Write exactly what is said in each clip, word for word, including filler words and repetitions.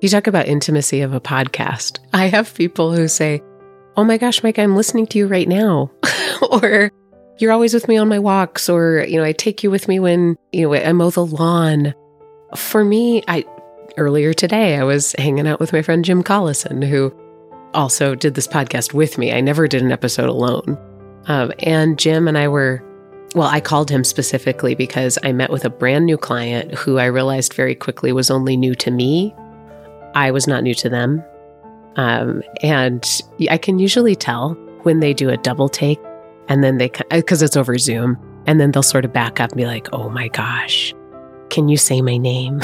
You talk about intimacy of a podcast. I have people who say, oh my gosh, Maika, I'm listening to you right now. Or you're always with me on my walks, or, you know, I take you with me when, you know, I mow the lawn. For me, I earlier today, I was hanging out with my friend Jim Collison, who also did this podcast with me. I never did an episode alone. Um, and Jim and I were, well, I called him specifically because I met with a brand new client who I realized very quickly was only new to me. I was not new to them. Um, and I can usually tell when they do a double take, and then they, because it's over Zoom, and then they'll sort of back up and be like, oh my gosh, can you say my name?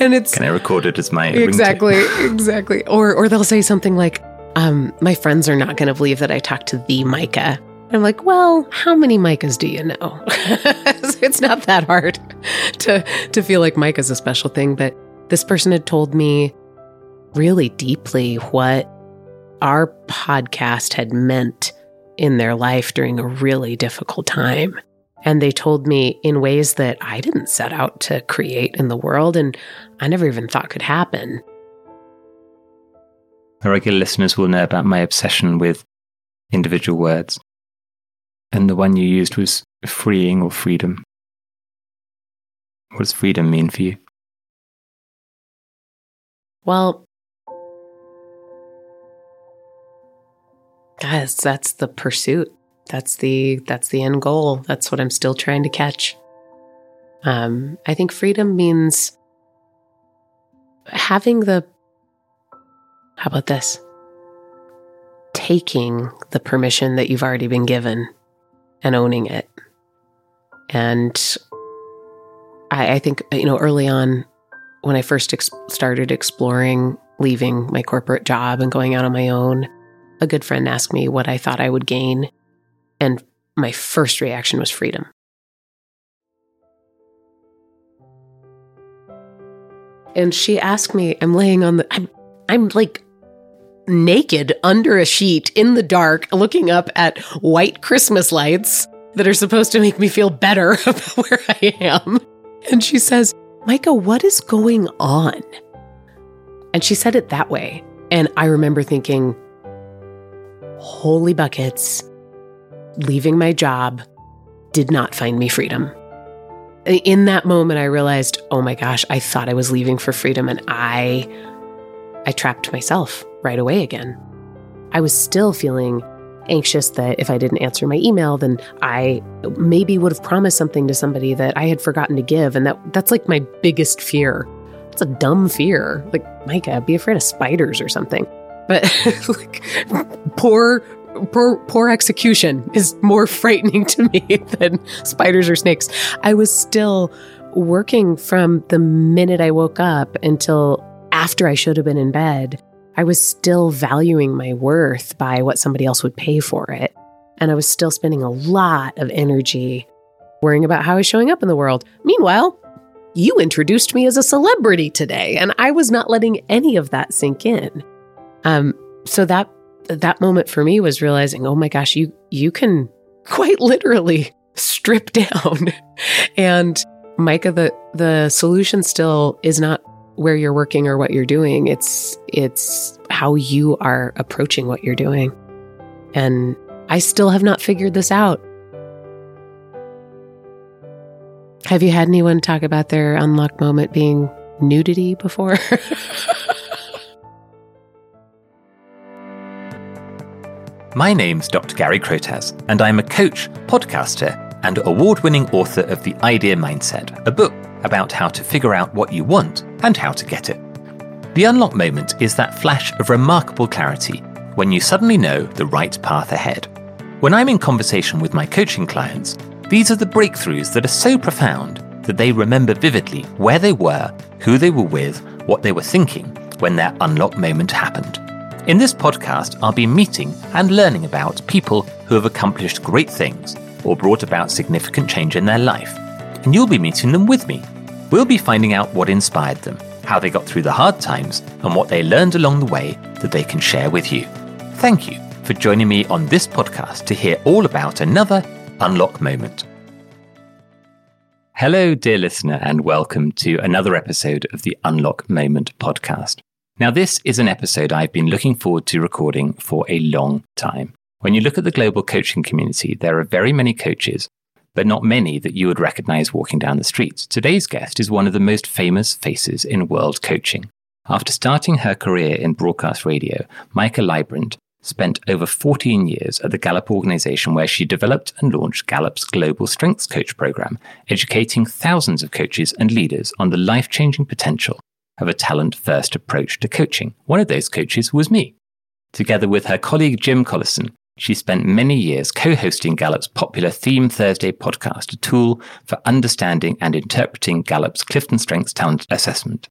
And it's, can I record it as my exactly, exactly. Or, or they'll say something like, um, my friends are not going to believe that I talked to the Maika. I'm like, well, how many Maikas do you know? It's not that hard to, to feel like Maika's a special thing, but this person had told me really deeply what our podcast had meant in their life during a really difficult time. And they told me in ways that I didn't set out to create in the world, and I never even thought could happen. The regular listeners will know about my obsession with individual words. And the one you used was freeing or freedom. What does freedom mean for you? Well, guys, that's the pursuit. That's the that's the end goal. That's what I'm still trying to catch. Um, I think freedom means having the, how about this? Taking the permission that you've already been given and owning it. And I, I think, you know, early on, when I first ex- started exploring leaving my corporate job and going out on my own, a good friend asked me what I thought I would gain. And my first reaction was freedom. And she asked me, I'm laying on the, I'm, I'm like naked under a sheet in the dark, looking up at white Christmas lights that are supposed to make me feel better about where I am. And she says, Maika, what is going on? And she said it that way. And I remember thinking, holy buckets, leaving my job did not find me freedom. In that moment, I realized, oh my gosh, I thought I was leaving for freedom, and I, I trapped myself right away again. I was still feeling anxious that if I didn't answer my email, then I maybe would have promised something to somebody that I had forgotten to give. And that that's like my biggest fear. It's a dumb fear. Like, Maika, be afraid of spiders or something. But like, poor, poor, poor execution is more frightening to me than spiders or snakes. I was still working from the minute I woke up until after I should have been in bed. I was still valuing my worth by what somebody else would pay for it. And I was still spending a lot of energy worrying about how I was showing up in the world. Meanwhile, you introduced me as a celebrity today, and I was not letting any of that sink in. Um, so that that moment for me was realizing, oh my gosh, you you can quite literally strip down. And Maika, the the solution still is not where you're working or what you're doing. It's it's how you are approaching what you're doing. And I still have not figured this out. Have you had anyone talk about their unlock moment being nudity before? My name's Doctor Gary Crotaz, and I'm a coach, podcaster, and award-winning author of The Idea Mindset, a book about how to figure out what you want and how to get it. The unlock moment is that flash of remarkable clarity when you suddenly know the right path ahead. When I'm in conversation with my coaching clients, these are the breakthroughs that are so profound that they remember vividly where they were, who they were with, what they were thinking when their unlock moment happened. In this podcast, I'll be meeting and learning about people who have accomplished great things or brought about significant change in their life. And you'll be meeting them with me. We'll be finding out what inspired them, how they got through the hard times, and what they learned along the way that they can share with you. Thank you for joining me on this podcast to hear all about another Unlock Moment. Hello, dear listener, and welcome to another episode of the Unlock Moment podcast. Now, this is an episode I've been looking forward to recording for a long time. When you look at the global coaching community, there are very many coaches, but not many that you would recognize walking down the streets. Today's guest is one of the most famous faces in world coaching. After starting her career in broadcast radio, Maika Leibbrandt spent over fourteen years at the Gallup organization, where she developed and launched Gallup's Global Strengths Coach program, educating thousands of coaches and leaders on the life-changing potential of a talent-first approach to coaching. One of those coaches was me. Together with her colleague Jim Collison, she spent many years co-hosting Gallup's popular Theme Thursday podcast, a tool for understanding and interpreting Gallup's CliftonStrengths talent assessment.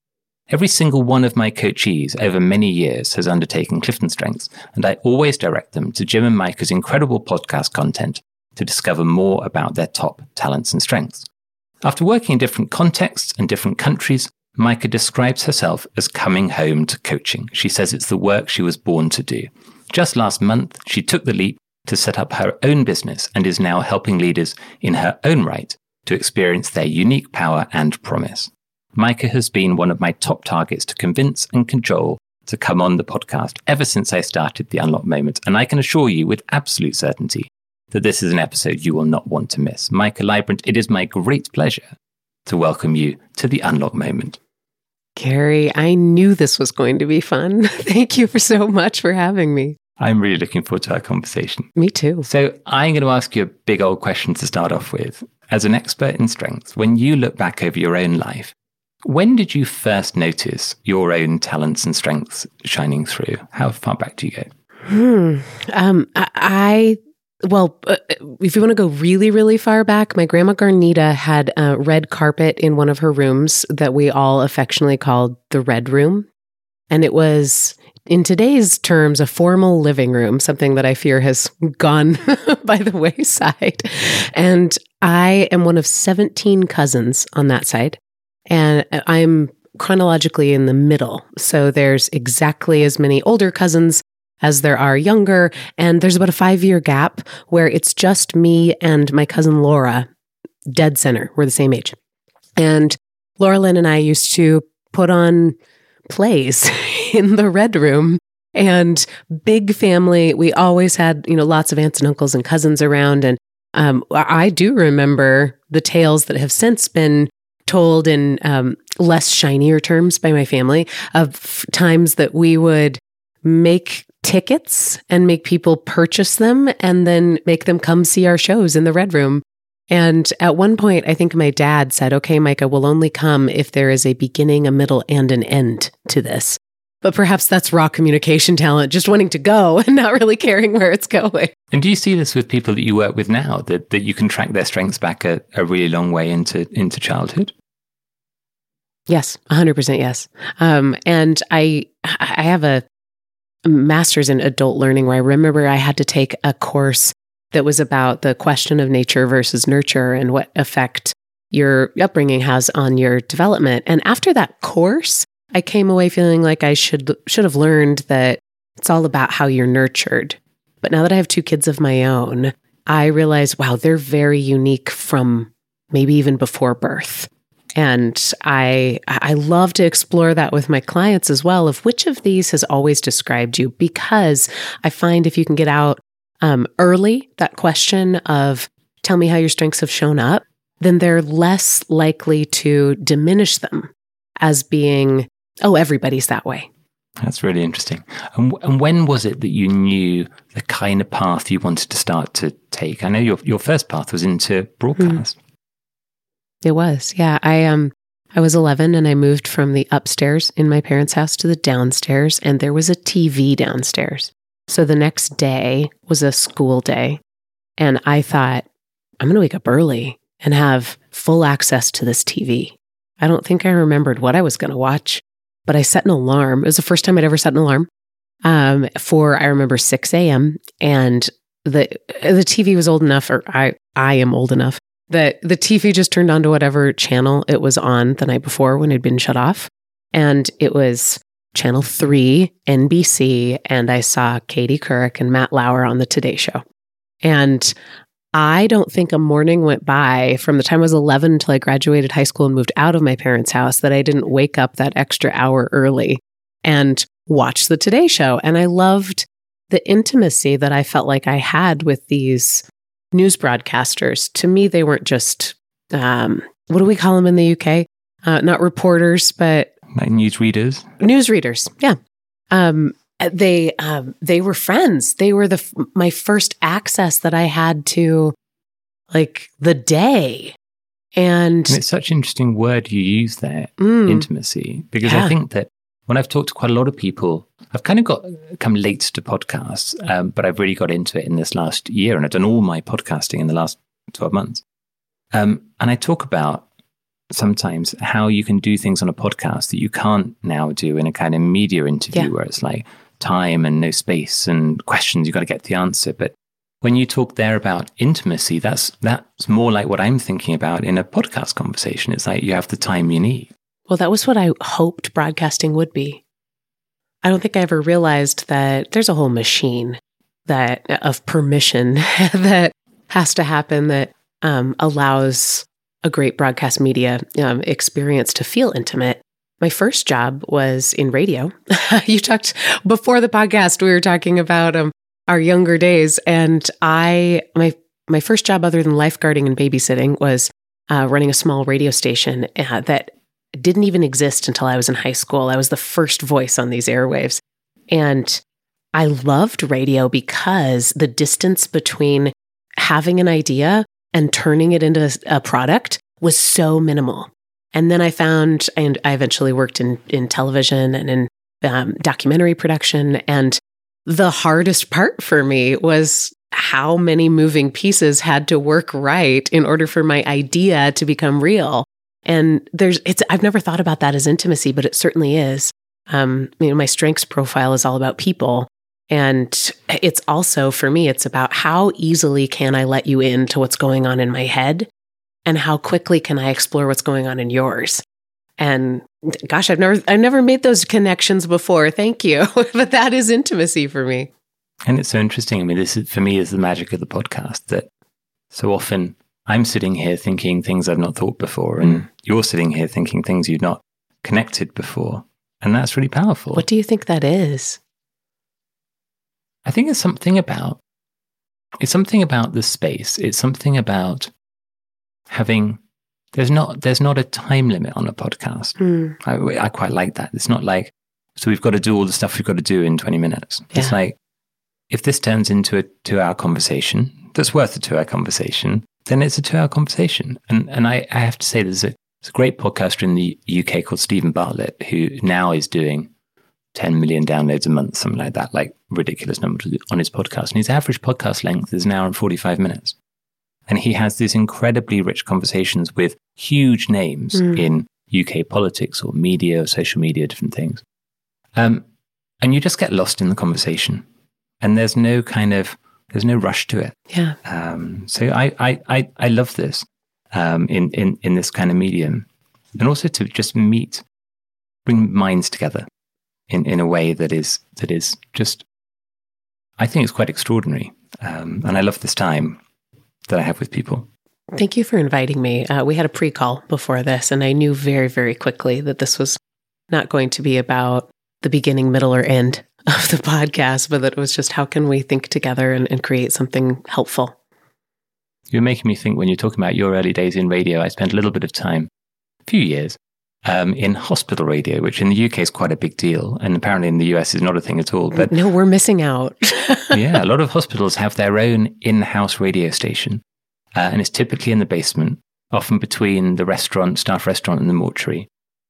Every single one of my coachees over many years has undertaken CliftonStrengths, and I always direct them to Jim and Maika's incredible podcast content to discover more about their top talents and strengths. After working in different contexts and different countries, Maika describes herself as coming home to coaching. She says it's the work she was born to do. Just last month, she took the leap to set up her own business and is now helping leaders in her own right to experience their unique power and promise. Maika has been one of my top targets to convince and cajole to come on the podcast ever since I started The Unlock Moment, and I can assure you with absolute certainty that this is an episode you will not want to miss. Maika Leibbrandt, it is my great pleasure to welcome you to The Unlock Moment. Gary, I knew this was going to be fun. Thank you for so much for having me. I'm really looking forward to our conversation. Me too. So I'm going to ask you a big old question to start off with. As an expert in strengths, when you look back over your own life, when did you first notice your own talents and strengths shining through? How far back do you go? Hmm. Um, I... I... Well, if you want to go really, really far back, my grandma Garnita had a red carpet in one of her rooms that we all affectionately called the Red Room. And it was, in today's terms, a formal living room, something that I fear has gone by the wayside. And I am one of seventeen cousins on that side. And I'm chronologically in the middle. So there's exactly as many older cousins as there are younger, and there's about a five-year gap where it's just me and my cousin Laura, dead center. We're the same age. And Laura Lynn and I used to put on plays in the Red Room, and big family. We always had, you know, lots of aunts and uncles and cousins around, and um, I do remember the tales that have since been told in um, less shinier terms by my family of times that we would make tickets and make people purchase them and then make them come see our shows in the Red Room. And at one point, I think my dad said, okay, Maika, we'll only come if there is a beginning, a middle, and an end to this. But perhaps that's raw communication talent, just wanting to go and not really caring where it's going. And do you see this with people that you work with now, that, that you can track their strengths back a, a really long way into, into childhood? Yes, one hundred percent yes. Um, and I I have a master's in adult learning, where I remember I had to take a course that was about the question of nature versus nurture and what effect your upbringing has on your development. And after that course, I came away feeling like I should should have learned that it's all about how you're nurtured. But now that I have two kids of my own, I realize, wow, they're very unique from maybe even before birth. And I I love to explore that with my clients as well, of which of these has always described you, because I find if you can get out um, early, that question of tell me how your strengths have shown up, then they're less likely to diminish them as being, oh, everybody's that way. That's really interesting. And, w- and when was it that you knew the kind of path you wanted to start to take? I know your your first path was into broadcast. Mm. It was. Yeah. I um I was eleven and I moved from the upstairs in my parents' house to the downstairs, and there was a T V downstairs. So the next day was a school day, and I thought, I'm going to wake up early and have full access to this T V. I don't think I remembered what I was going to watch, but I set an alarm. It was the first time I'd ever set an alarm um, for, I remember, six a.m. and the the T V was old enough, or I, I am old enough, that the T V just turned on to whatever channel it was on the night before when it had been shut off. And it was channel three, N B C. And I saw Katie Couric and Matt Lauer on the Today Show. And I don't think a morning went by from the time I was eleven until I graduated high school and moved out of my parents' house that I didn't wake up that extra hour early and watch the Today Show. And I loved the intimacy that I felt like I had with these news broadcasters. To me, they weren't just, um, what do we call them in the U K? Uh, not reporters, but... Like newsreaders? Newsreaders, yeah. Um They um, they were friends. They were the my first access that I had to, like, the day. And, and it's such an interesting word you use there, mm, intimacy, because yeah. I think that when I've talked to quite a lot of people, I've kind of got come late to podcasts, um, but I've really got into it in this last year, and I've done all my podcasting in the last twelve months. Um, and I talk about sometimes how you can do things on a podcast that you can't now do in a kind of media interview, yeah, where it's like time and no space and questions, you've got to get the answer. But when you talk there about intimacy, that's that's more like what I'm thinking about in a podcast conversation. It's like you have the time you need. Well, that was what I hoped broadcasting would be. I don't think I ever realized that there's a whole machine that of permission that has to happen that um, allows a great broadcast media um, experience to feel intimate. My first job was in radio. You talked before the podcast, we were talking about um, our younger days. And I, my, my first job other than lifeguarding and babysitting was uh, running a small radio station uh, that didn't even exist until I was in high school. I was the first voice on these airwaves. And I loved radio because the distance between having an idea and turning it into a product was so minimal. And then I found, and I eventually worked in, in television and in um, documentary production. And the hardest part for me was how many moving pieces had to work right in order for my idea to become real. And there's, it's, I've never thought about that as intimacy, but it certainly is. Um, you know, my strengths profile is all about people. And it's also, for me, it's about how easily can I let you into what's going on in my head and how quickly can I explore what's going on in yours. And gosh, I've never I've never made those connections before. Thank you. But that is intimacy for me. And it's so interesting. I mean, this is, for me, is the magic of the podcast, that so often I'm sitting here thinking things I've not thought before, and mm. you're sitting here thinking things you've not connected before. And that's really powerful. What do you think that is? I think it's something about, it's something about the space. It's something about having, there's not, there's not a time limit on a podcast. Mm. I, I quite like that. It's not like, so we've got to do all the stuff we've got to do in twenty minutes. Yeah. It's like, if this turns into a two hour conversation, that's worth a two hour conversation, then it's a two hour conversation. And and I, I have to say, there's a, there's a great podcaster in the U K called Stephen Bartlett, who now is doing ten million downloads a month, something like that, like ridiculous number on his podcast. And his average podcast length is an hour and forty-five minutes. And he has these incredibly rich conversations with huge names mm. in U K politics or media or social media, different things. Um, and you just get lost in the conversation. And there's no kind of, there's no rush to it. Yeah. Um, so I, I, I, I love this um, in, in, in this kind of medium. And also to just meet, bring minds together. In, in a way that is that is just, I think it's quite extraordinary. Um, and I love this time that I have with people. Thank you for inviting me. Uh, we had a pre-call before this, and I knew very, very quickly that this was not going to be about the beginning, middle, or end of the podcast, but that it was just how can we think together and, and create something helpful. You're making me think when you're talking about your early days in radio, I spent a little bit of time, a few years, Um, in hospital radio, which in the U K is quite a big deal. And apparently in the U S is not a thing at all. But no, we're missing out. Yeah, a lot of hospitals have their own in-house radio station. Uh, and it's typically in the basement, often between the restaurant, staff restaurant and the mortuary.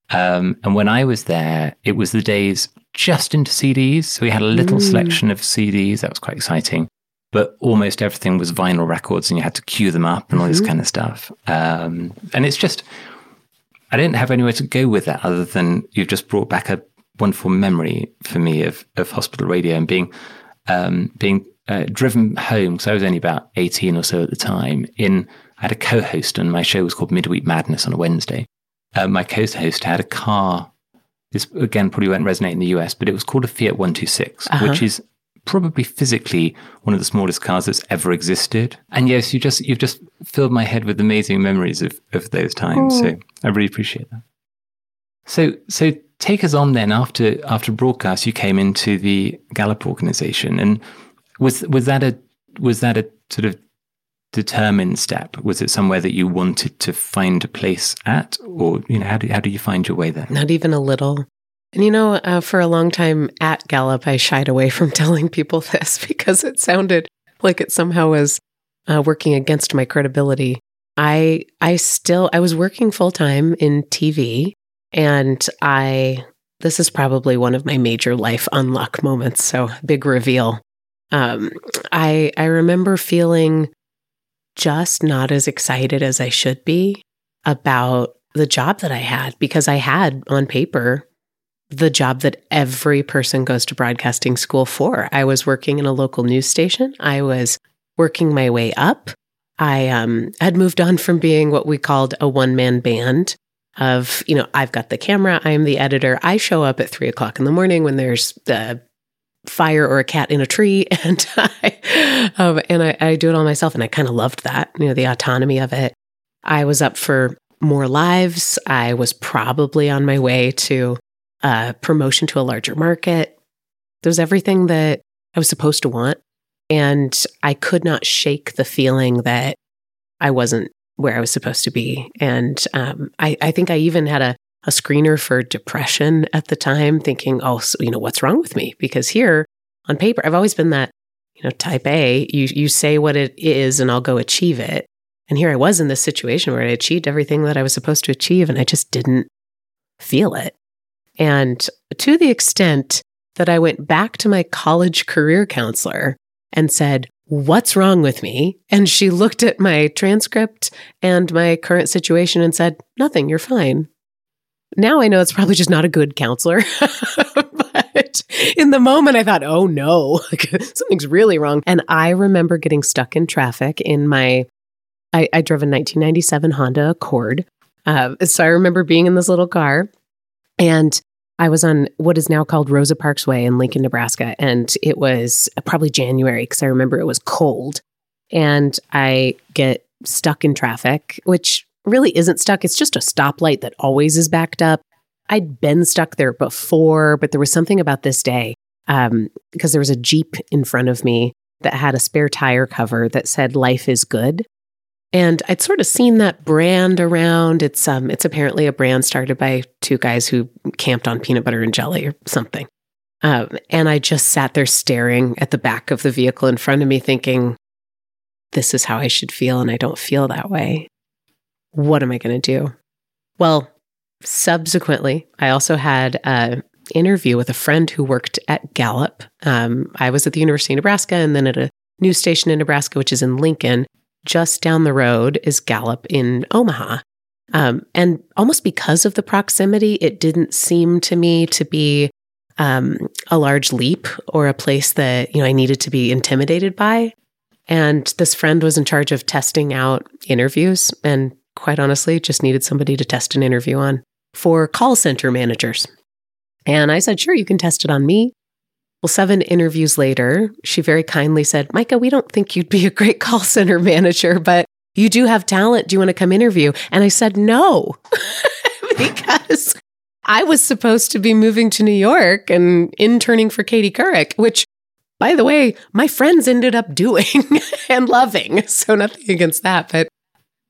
Um, and when I was there, it was the days just into C Ds. So we had a little mm. selection of C Ds. That was quite exciting. But almost everything was vinyl records and you had to queue them up and all mm-hmm. this kind of stuff. Um, and it's just... I didn't have anywhere to go with that other than you've just brought back a wonderful memory for me of, of hospital radio and being um, being uh, driven home, because I was only about eighteen or so at the time. In I had a co-host, and my show was called Midweek Madness on a Wednesday. Uh, my co-host had a car. This, again, probably won't resonate in the U S, but it was called a Fiat one twenty-six, uh-huh. which is probably physically one of the smallest cars that's ever existed. And yes, you just, you've just filled my head with amazing memories of, of those times. Mm. So I really appreciate that. So, so take us on then. After after broadcast, you came into the Gallup organization, and was was that a was that a sort of determined step? Was it somewhere that you wanted to find a place at, or you know, how do how do you find your way there? Not even a little. And you know, uh, for a long time at Gallup, I shied away from telling people this because it sounded like it somehow was uh, working against my credibility. I I still I was working full time in T V. And I, this is probably one of my major life unlock moments. So big reveal. Um, I I remember feeling just not as excited as I should be about the job that I had, because I had on paper the job that every person goes to broadcasting school for. I was working in a local news station. I was working my way up. I um, had moved on from being what we called a one-man band. Of, you know, I've got the camera, I'm the editor, I show up at three o'clock in the morning when there's a fire or a cat in a tree, and I, um, and I, I do it all myself. And I kind of loved that, you know, the autonomy of it. I was up for more lives. I was probably on my way to uh, promotion to a larger market. There's everything that I was supposed to want. And I could not shake the feeling that I wasn't where I was supposed to be. And um, I, I think I even had a, a screener for depression at the time, thinking, oh, so, you know, what's wrong with me? Because here on paper, I've always been that, you know, type A, you you say what it is and I'll go achieve it. And here I was in this situation where I achieved everything that I was supposed to achieve, and I just didn't feel it. And to the extent that I went back to my college career counselor and said, what's wrong with me? And she looked at my transcript and my current situation and said, nothing, you're fine. Now I know it's probably just not a good counselor. But in the moment I thought, oh no, something's really wrong. And I remember getting stuck in traffic in my, I, I drove a nineteen ninety-seven Honda Accord. Uh, so I remember being in this little car, and I was on what is now called Rosa Parks Way in Lincoln, Nebraska, and it was probably January because I remember it was cold. And I get stuck in traffic, which really isn't stuck. It's just a stoplight that always is backed up. I'd been stuck there before, but there was something about this day um, because there was a Jeep in front of me that had a spare tire cover that said "Life is Good." And I'd sort of seen that brand around. It's um, it's apparently a brand started by two guys who camped on peanut butter and jelly or something. Um, and I just sat there staring at the back of the vehicle in front of me thinking, this is how I should feel, and I don't feel that way. What am I going to do? Well, subsequently, I also had an interview with a friend who worked at Gallup. Um, I was at the University of Nebraska and then at a news station in Nebraska, which is in Lincoln. Just down the road is Gallup in Omaha. Um, and almost because of the proximity, it didn't seem to me to be um, a large leap or a place that, you know, I needed to be intimidated by. And this friend was in charge of testing out interviews, and quite honestly, just needed somebody to test an interview on for call center managers. And I said, sure, you can test it on me. Well, seven interviews later, she very kindly said, Maika, we don't think you'd be a great call center manager, but you do have talent. Do you want to come interview? And I said, no, because I was supposed to be moving to New York and interning for Katie Couric, which, by the way, my friends ended up doing and loving. So nothing against that. But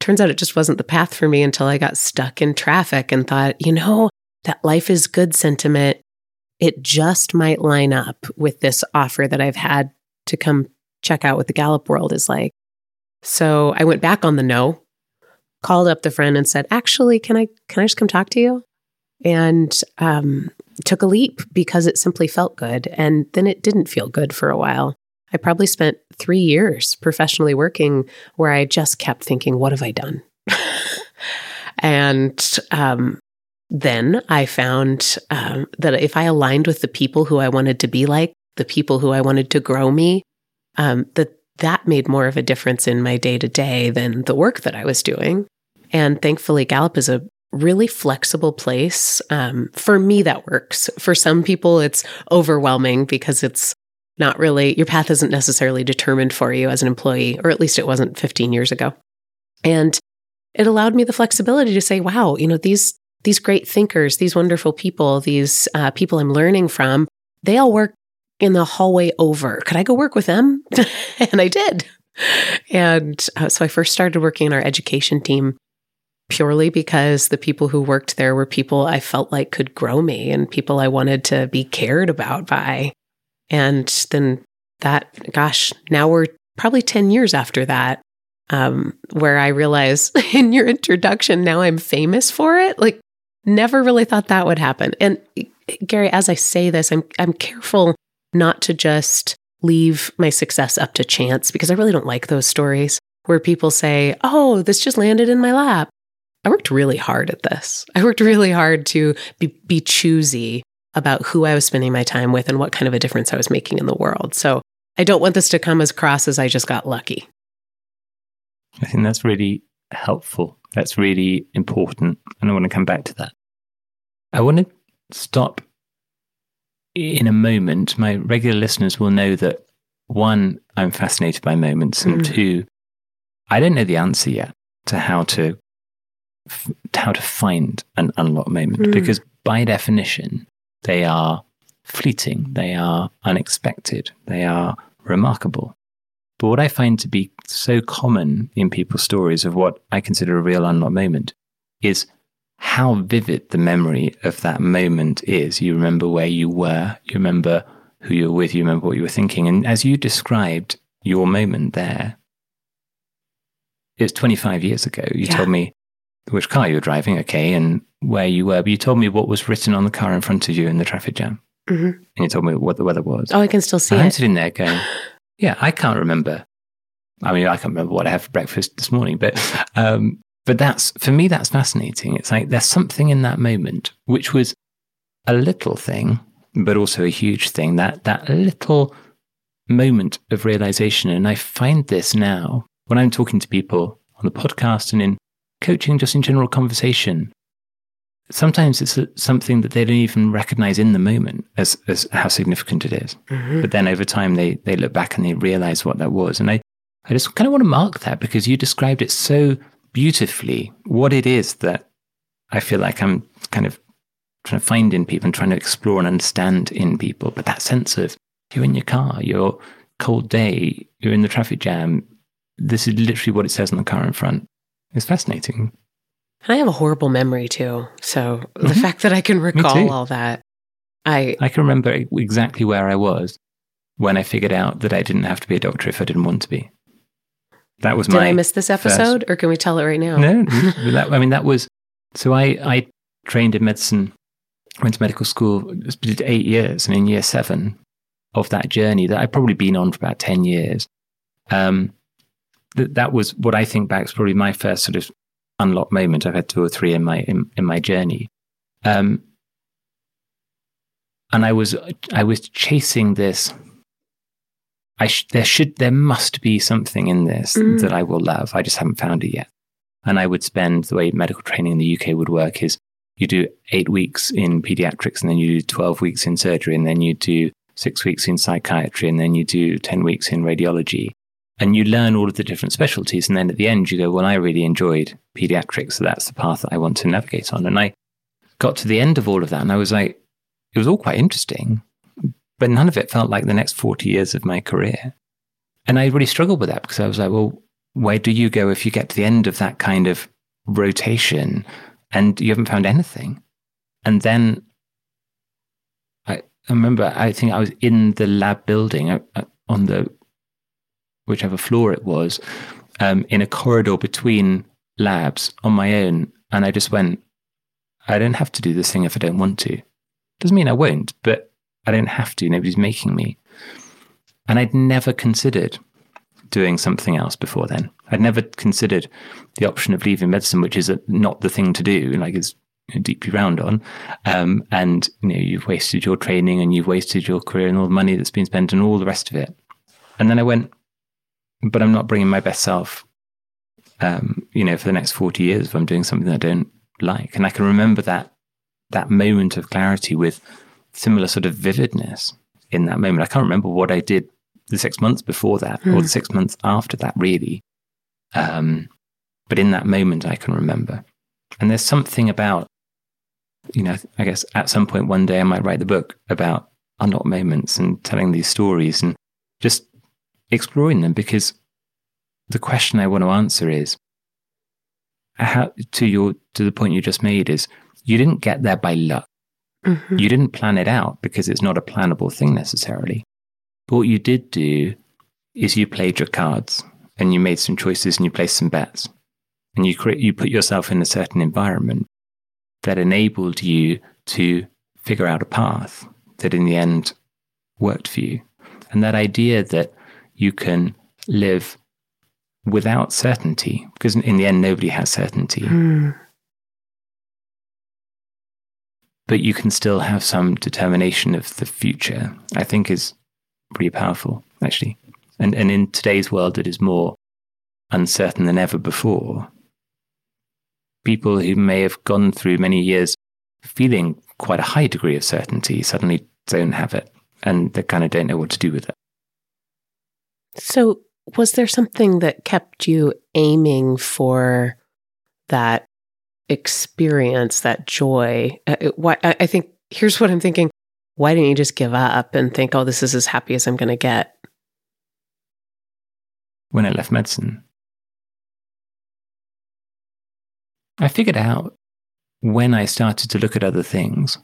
turns out it just wasn't the path for me until I got stuck in traffic and thought, you know, that life is good sentiment, it just might line up with this offer that I've had to come check out what the Gallup world is like. So I went back on the no, called up the friend and said, actually, can I can I just come talk to you? And um, took a leap because it simply felt good. And then it didn't feel good for a while. I probably spent three years professionally working where I just kept thinking, what have I done? and um Then I found um, that if I aligned with the people who I wanted to be like, the people who I wanted to grow me, um, that that made more of a difference in my day-to-day than the work that I was doing. And thankfully, Gallup is a really flexible place. Um, for me, that works. For some people, it's overwhelming because it's not really, your path isn't necessarily determined for you as an employee, or at least it wasn't fifteen years ago. And it allowed me the flexibility to say, wow, you know, these these great thinkers, these wonderful people, these uh, people I'm learning from, they all work in the hallway over. Could I go work with them? And I did. And uh, so I first started working in our education team purely because the people who worked there were people I felt like could grow me and people I wanted to be cared about by. And then that, gosh, now we're probably ten years after that, um, where I realize in your introduction, now I'm famous for it. Like, never really thought that would happen. And Gary, as I say this, I'm I'm careful not to just leave my success up to chance, because I really don't like those stories where people say, oh, this just landed in my lap. I worked really hard at this. I worked really hard to be, be choosy about who I was spending my time with and what kind of a difference I was making in the world. So I don't want this to come across as I just got lucky. I think that's really helpful. That's really important. And I want to come back to that. I want to stop in a moment. My regular listeners will know that, one, I'm fascinated by moments, and mm. two, I don't know the answer yet to how to, f- how to find an unlock moment, mm. because by definition, they are fleeting, they are unexpected, they are remarkable. But what I find to be so common in people's stories of what I consider a real unlock moment is how vivid the memory of that moment is. You remember where you were, you remember who you were with, you remember what you were thinking. And as you described your moment there, it was twenty-five years ago. You yeah. told me which car you were driving, okay, and where you were. But you told me what was written on the car in front of you in the traffic jam. Mm-hmm. And you told me what the weather was. Oh, I can still see and it. I'm sitting there going, yeah, I can't remember. I mean, I can't remember what I had for breakfast this morning. But um, but that's, for me, that's fascinating. It's like there's something in that moment, which was a little thing, but also a huge thing, that that little moment of realization. And I find this now when I'm talking to people on the podcast and in coaching, just in general conversation. Sometimes it's something that they don't even recognize in the moment as, as how significant it is. Mm-hmm. But then over time, they they look back and they realize what that was. And I, I just kind of want to mark that, because you described it so beautifully, what it is that I feel like I'm kind of trying to find in people and trying to explore and understand in people. But that sense of you're in your car, your cold day, you're in the traffic jam. This is literally what it says on the car in front. It's fascinating. And I have a horrible memory too. So the mm-hmm. fact that I can recall all that, I... I can remember exactly where I was when I figured out that I didn't have to be a doctor if I didn't want to be. That was Did my... Did I miss this episode first... or can we tell it right now? No, that, I mean, that was... So I, I trained in medicine, went to medical school, did eight years, and in year seven of that journey that I'd probably been on for about ten years, um, th- that was what I think back is probably my first sort of unlock moment. I've had two or three in my in, in my journey, um, and I was I was chasing this. I sh- there should there must be something in this mm. that I will love. I just haven't found it yet. And I would spend, the way medical training in the U K would work is you do eight weeks in pediatrics, and then you do twelve weeks in surgery, and then you do six weeks in psychiatry, and then you do ten weeks in radiology. And you learn all of the different specialties. And then at the end, you go, well, I really enjoyed pediatrics. So that's the path that I want to navigate on. And I got to the end of all of that. And I was like, it was all quite interesting, but none of it felt like the next forty years of my career. And I really struggled with that, because I was like, well, where do you go if you get to the end of that kind of rotation and you haven't found anything? And then I, I remember, I think I was in the lab building I, I, on the... whichever floor it was, um, in a corridor between labs on my own. And I just went, I don't have to do this thing if I don't want to. Doesn't mean I won't, but I don't have to. Nobody's making me. And I'd never considered doing something else before then. I'd never considered the option of leaving medicine, which is a, not the thing to do, like it's you know, deeply round on. Um, and you know, you've wasted your training and you've wasted your career and all the money that's been spent and all the rest of it. And then I went, but I'm not bringing my best self, um, you know, for the next forty years if I'm doing something that I don't like. And I can remember that that moment of clarity with similar sort of vividness. in that moment. I can't remember what I did the six months before that mm. or the six months after that, really. Um, but in that moment, I can remember. And there's something about, you know, I guess at some point one day I might write the book about unlock moments and telling these stories and just exploring them, because the question I want to answer is, how, to your to the point you just made, is you didn't get there by luck. Mm-hmm. You didn't plan it out, because it's not a plannable thing necessarily. But what you did do is you played your cards and you made some choices and you placed some bets and you cre- you put yourself in a certain environment that enabled you to figure out a path that in the end worked for you. And that idea that you can live without certainty, because in the end, nobody has certainty. Mm. But you can still have some determination of the future, I think is pretty powerful, actually. And and in today's world that is more uncertain than ever before, people who may have gone through many years feeling quite a high degree of certainty suddenly don't have it, and they kind of don't know what to do with it. So was there something that kept you aiming for that experience, that joy? Uh, it, why, I, I think, here's what I'm thinking. Why didn't you just give up and think, oh, this is as happy as I'm going to get? When I left medicine, I figured out when I started to look at other things,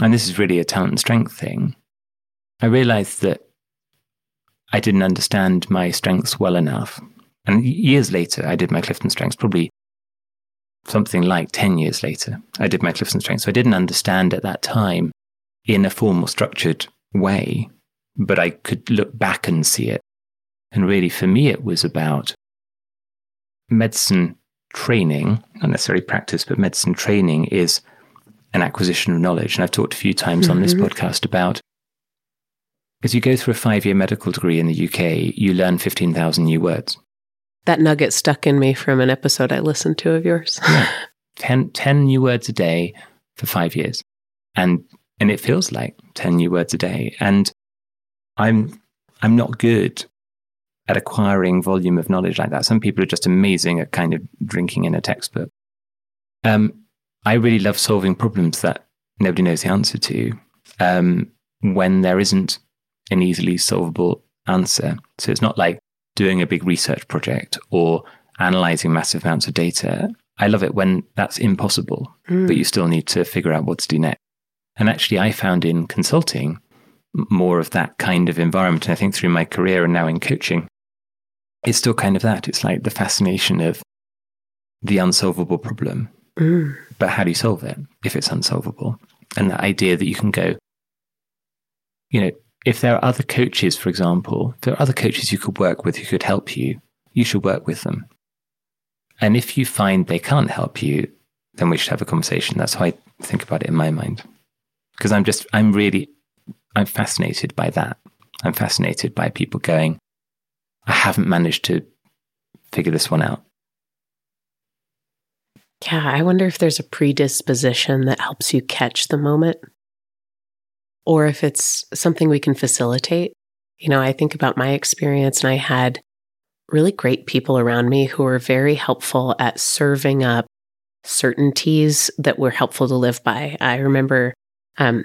and this is really a talent and strength thing, I realized that I didn't understand my strengths well enough. And years later, I did my CliftonStrengths, probably something like ten years later, I did my CliftonStrengths. So I didn't understand at that time in a formal, structured way, but I could look back and see it. And really, for me, it was about medicine training, not necessarily practice, but medicine training is an acquisition of knowledge. And I've talked a few times mm-hmm. on this podcast about, as you go through a five-year medical degree in the U K, you learn fifteen thousand new words. That nugget stuck in me from an episode I listened to of yours. yeah. ten, ten new words a day for five years. And and it feels like ten new words a day. And I'm I'm not good at acquiring volume of knowledge like that. Some people are just amazing at kind of drinking in a textbook. Um, I really love solving problems that nobody knows the answer to um, when there isn't an easily solvable answer. So it's not like doing a big research project or analyzing massive amounts of data. I love it when that's impossible, mm. but you still need to figure out what to do next. And actually, I found in consulting more of that kind of environment. And I think through my career and now in coaching, it's still kind of that. It's like the fascination of the unsolvable problem. Mm. But how do you solve it if it's unsolvable? And that idea that you can go, you know, if there are other coaches, for example, if there are other coaches you could work with who could help you, you should work with them. And if you find they can't help you, then we should have a conversation. That's how I think about it in my mind. Because I'm just, I'm really, I'm fascinated by that. I'm fascinated by people going, I haven't managed to figure this one out. Yeah, I wonder if there's a predisposition that helps you catch the moment, or if it's something we can facilitate. You know, I think about my experience, and I had really great people around me who were very helpful at serving up certainties that were helpful to live by. I remember um,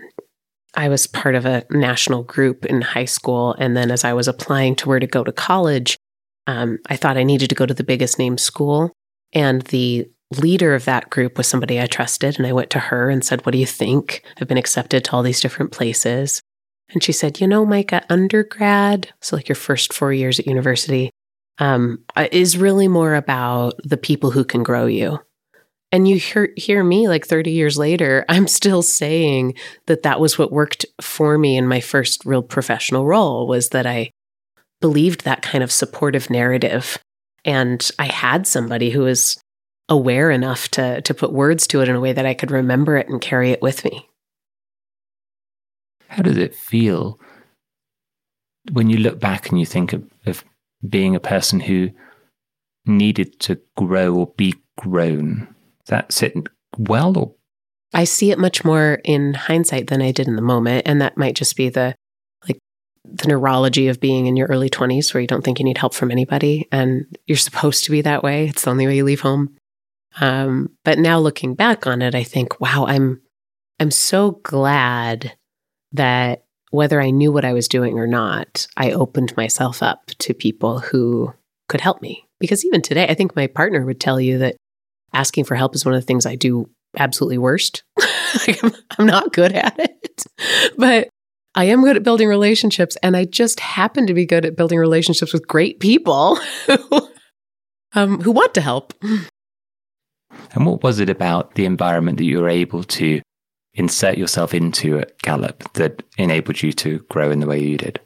I was part of a national group in high school, and then as I was applying to where to go to college, um, I thought I needed to go to the biggest name school, and the leader of that group was somebody I trusted. And I went to her and said, what do you think? I've been accepted to all these different places. And she said, you know, Maika, undergrad, so like your first four years at university, um, is really more about the people who can grow you. And you hear, hear me like thirty years later, I'm still saying that that was what worked for me in my first real professional role, was that I believed that kind of supportive narrative. And I had somebody who was aware enough to to put words to it in a way that I could remember it and carry it with me. How does it feel when you look back and you think of, of being a person who needed to grow or be grown? Does that sit well or I see it much more in hindsight than I did in the moment. And that might just be the like the neurology of being in your early twenties where you don't think you need help from anybody and you're supposed to be that way. It's the only way you leave home. Um, but now looking back on it, I think, wow, I'm I'm so glad that whether I knew what I was doing or not, I opened myself up to people who could help me. Because even today, I think my partner would tell you that asking for help is one of the things I do absolutely worst. like I'm, I'm not good at it, but I am good at building relationships. And I just happen to be good at building relationships with great people who, um, who want to help. And what was it about the environment that you were able to insert yourself into at Gallup that enabled you to grow in the way you did?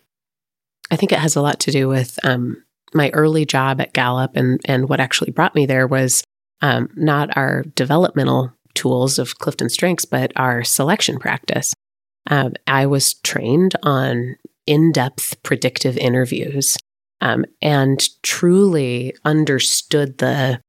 I think it has a lot to do with um, my early job at Gallup, and and what actually brought me there was um, not our developmental tools of CliftonStrengths, but our selection practice. Um, I was trained on in-depth predictive interviews um, and truly understood the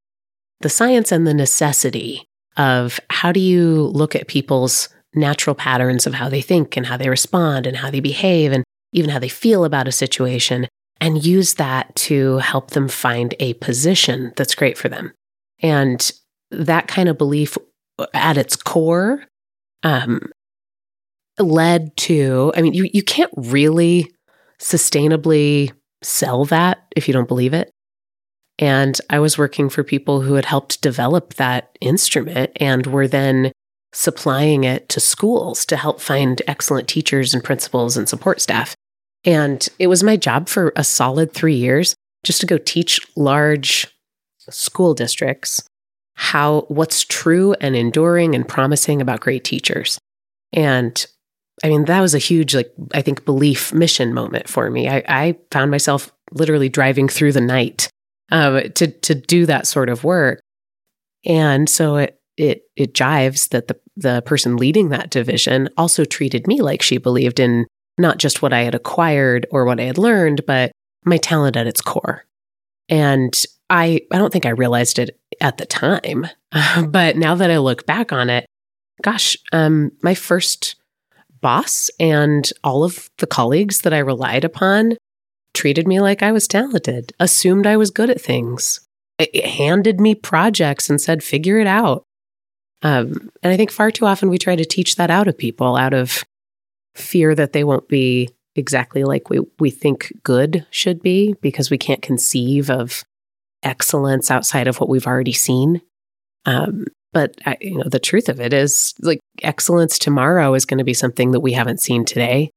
the science and the necessity of how do you look at people's natural patterns of how they think and how they respond and how they behave and even how they feel about a situation, and use that to help them find a position that's great for them. And that kind of belief at its core um, led to, I mean, you, you can't really sustainably sell that if you don't believe it. And I was working for people who had helped develop that instrument and were then supplying it to schools to help find excellent teachers and principals and support staff. And it was my job for a solid three years just to go teach large school districts how what's true and enduring and promising about great teachers. And I mean, that was a huge, like, I think, belief mission moment for me. I, I found myself literally driving through the night Um, to to do that sort of work. And so it it it jives that the the person leading that division also treated me like she believed in not just what I had acquired or what I had learned, but my talent at its core. And I I don't think I realized it at the time, but now that I look back on it, gosh, um, my first boss and all of the colleagues that I relied upon treated me like I was talented, assumed I was good at things, it handed me projects and said, figure it out. Um, and I think far too often we try to teach that out of people out of fear that they won't be exactly like we, we think good should be because we can't conceive of excellence outside of what we've already seen. Um, but I, you know, the truth of it is like excellence tomorrow is going to be something that we haven't seen today.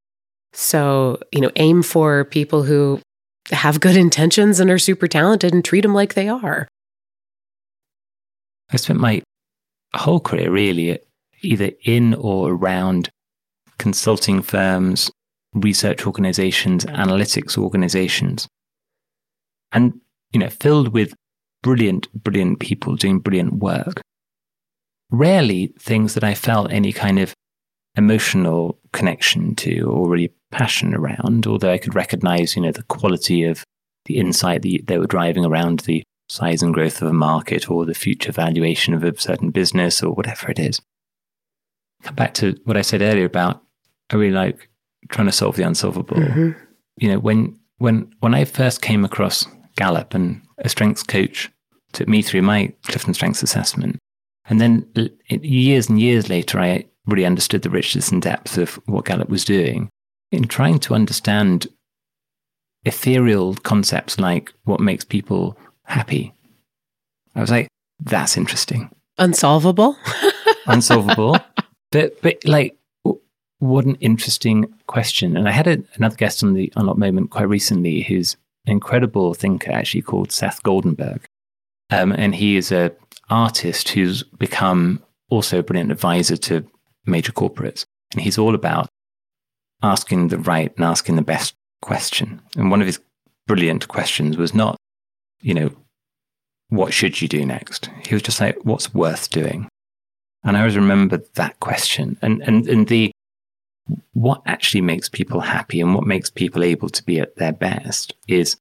So, you know, aim for people who have good intentions and are super talented and treat them like they are. I spent my whole career really either in or around consulting firms, research organizations, analytics organizations, and, you know, filled with brilliant, brilliant people doing brilliant work. Rarely things that I felt any kind of emotional connection to or really passion around, although I could recognize, you know, the quality of the insight that they were driving around the size and growth of a market or the future valuation of a certain business or whatever it is. Come back to what I said earlier about I really like trying to solve the unsolvable. Mm-hmm. You know, when when when I first came across Gallup and a strengths coach took me through my CliftonStrengths assessment, and then years and years later, I really understood the richness and depth of what Gallup was doing in trying to understand ethereal concepts like what makes people happy. I was like, that's interesting. Unsolvable. Unsolvable. But, but like, w- what an interesting question. And I had a, another guest on the Unlock Moment quite recently who's an incredible thinker, actually, called Seth Goldenberg. Um, and he is an artist who's become also a brilliant advisor to major corporates. And he's all about asking the right and asking the best question. And one of his brilliant questions was not, you know, what should you do next? He was just like, what's worth doing? And I always remember that question. And and and the what actually makes people happy and what makes people able to be at their best is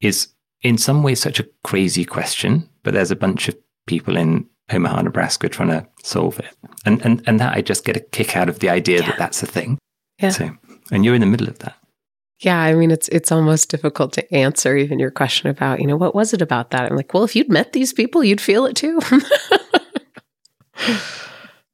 is in some ways such a crazy question, but there's a bunch of people in Omaha, Nebraska, trying to solve it. And and and that I just get a kick out of the idea yeah. that that's a thing. Yeah. So, and you're in the middle of that. Yeah, I mean, it's it's almost difficult to answer even your question about, you know, what was it about that? I'm like, well, if you'd met these people, you'd feel it too.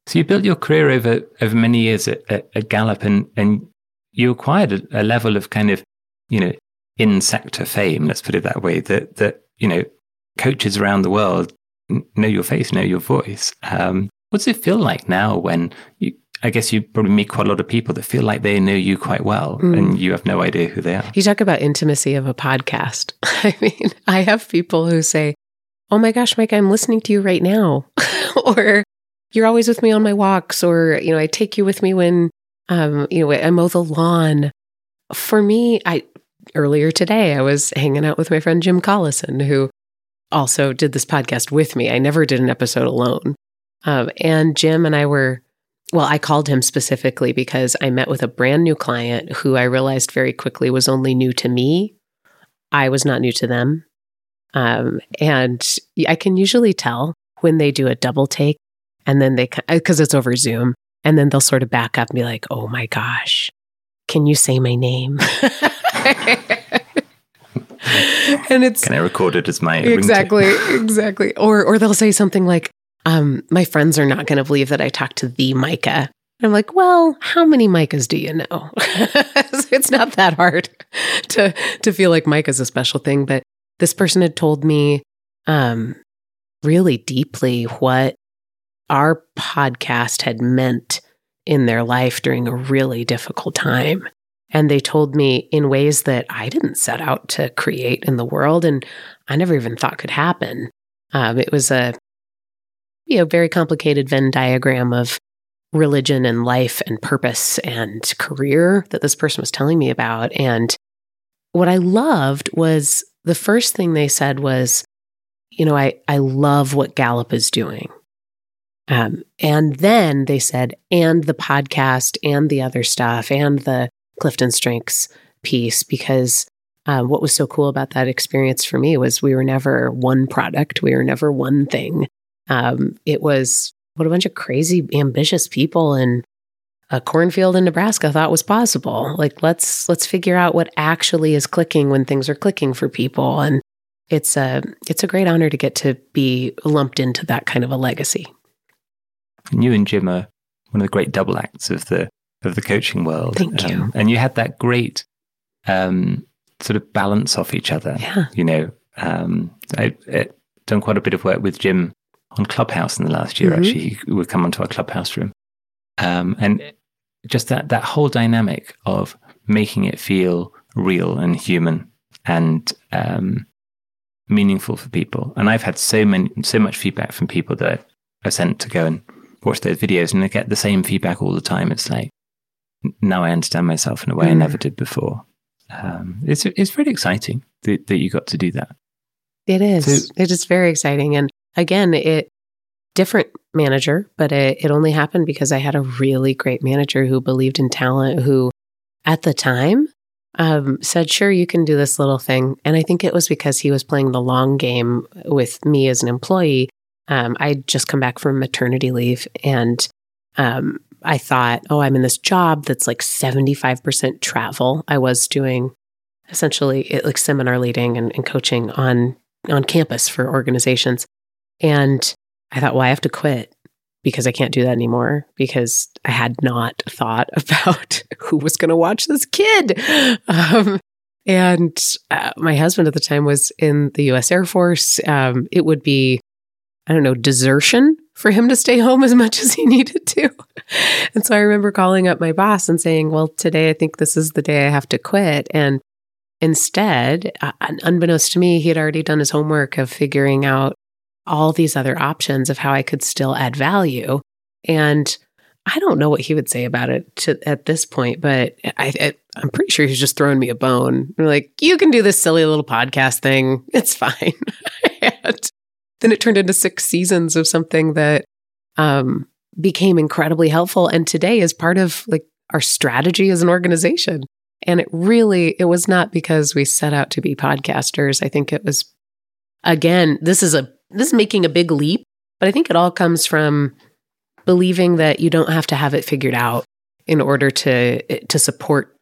So you built your career over over many years at, at, at Gallup, and and you acquired a, a level of kind of, you know, in sector fame, let's put it that way, that that, you know, coaches around the world know your face, know your voice. Um, what does it feel like now when you, I guess you probably meet quite a lot of people that feel like they know you quite well mm. and you have no idea who they are? You talk about intimacy of a podcast. I mean, I have people who say, oh my gosh, Mike, I'm listening to you right now. Or you're always with me on my walks, or, you know, I take you with me when, um, you know, I mow the lawn. For me, I earlier today, I was hanging out with my friend Jim Collison, who also did this podcast with me. I never did an episode alone. Um, and Jim and I were, well, I called him specifically because I met with a brand new client who I realized very quickly was only new to me. I was not new to them. Um, and I can usually tell when they do a double take, and then they, because it's over Zoom, and then they'll sort of back up and be like, oh my gosh, can you say my name? And it's, can I record it as my exactly ringtone? exactly or or they'll say something like, um my friends are not going to believe that I talked to the Maika. And I'm like, well, how many Maikas do you know? So it's not that hard to to feel like Maika's a special thing. But this person had told me um really deeply what our podcast had meant in their life during a really difficult time. And they told me in ways that I didn't set out to create in the world, and I never even thought could happen. Um, it was a, you know, very complicated Venn diagram of religion and life and purpose and career that this person was telling me about. And what I loved was the first thing they said was, you know, I, I love what Gallup is doing. Um, and then they said, and the podcast and the other stuff and the CliftonStrengths piece, because uh, what was so cool about that experience for me was we were never one product. We were never one thing. Um, it was what a bunch of crazy, ambitious people in a cornfield in Nebraska thought was possible. Like, let's let's figure out what actually is clicking when things are clicking for people. And it's a, it's a great honor to get to be lumped into that kind of a legacy. And you and Jim are one of the great double acts of the of the coaching world. Thank you. Um, and you had that great um, sort of balance off each other. Yeah. You know, um, I, I've done quite a bit of work with Jim on Clubhouse in the last year, mm-hmm. actually. He would come onto our Clubhouse room. Um, and just that, that whole dynamic of making it feel real and human and um, meaningful for people. And I've had so many, so much feedback from people that I've sent to go and watch those videos, and I get the same feedback all the time. It's like, now I understand myself in a way mm. I never did before. Um, it's it's really exciting that, that you got to do that. It is. So, it is very exciting. And again, it different manager, but it, it only happened because I had a really great manager who believed in talent, who at the time um, said, sure, you can do this little thing. And I think it was because he was playing the long game with me as an employee. Um, I'd just come back from maternity leave, and um, I thought, oh, I'm in this job that's like seventy-five percent travel. I was doing essentially it, like seminar leading and, and coaching on, on campus for organizations. And I thought, well, I have to quit because I can't do that anymore, because I had not thought about who was going to watch this kid. Um, and uh, my husband at the time was in the U S Air Force. Um, it would be, I don't know, desertion for him to stay home as much as he needed to. And so I remember calling up my boss and saying, well, today I think this is the day I have to quit. And instead, uh, unbeknownst to me, he had already done his homework of figuring out all these other options of how I could still add value. And I don't know what he would say about it to, at this point, but I, I, I'm pretty sure he's just throwing me a bone. I'm like, you can do this silly little podcast thing. It's fine. And then it turned into six seasons of something that um, became incredibly helpful, and today is part of like our strategy as an organization. And it really, it was not because we set out to be podcasters. I think it was, again, this is a this is making a big leap But I think it all comes from believing that you don't have to have it figured out in order to to support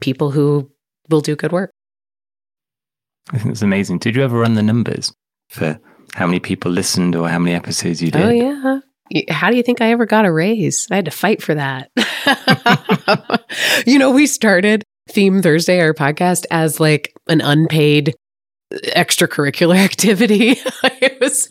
people who will do good work. I think it's amazing. Did you ever run the numbers for how many people listened or how many episodes you did? Oh, yeah. How do you think I ever got a raise? I had to fight for that. You know, we started Theme Thursday, our podcast, as like an unpaid extracurricular activity. It was,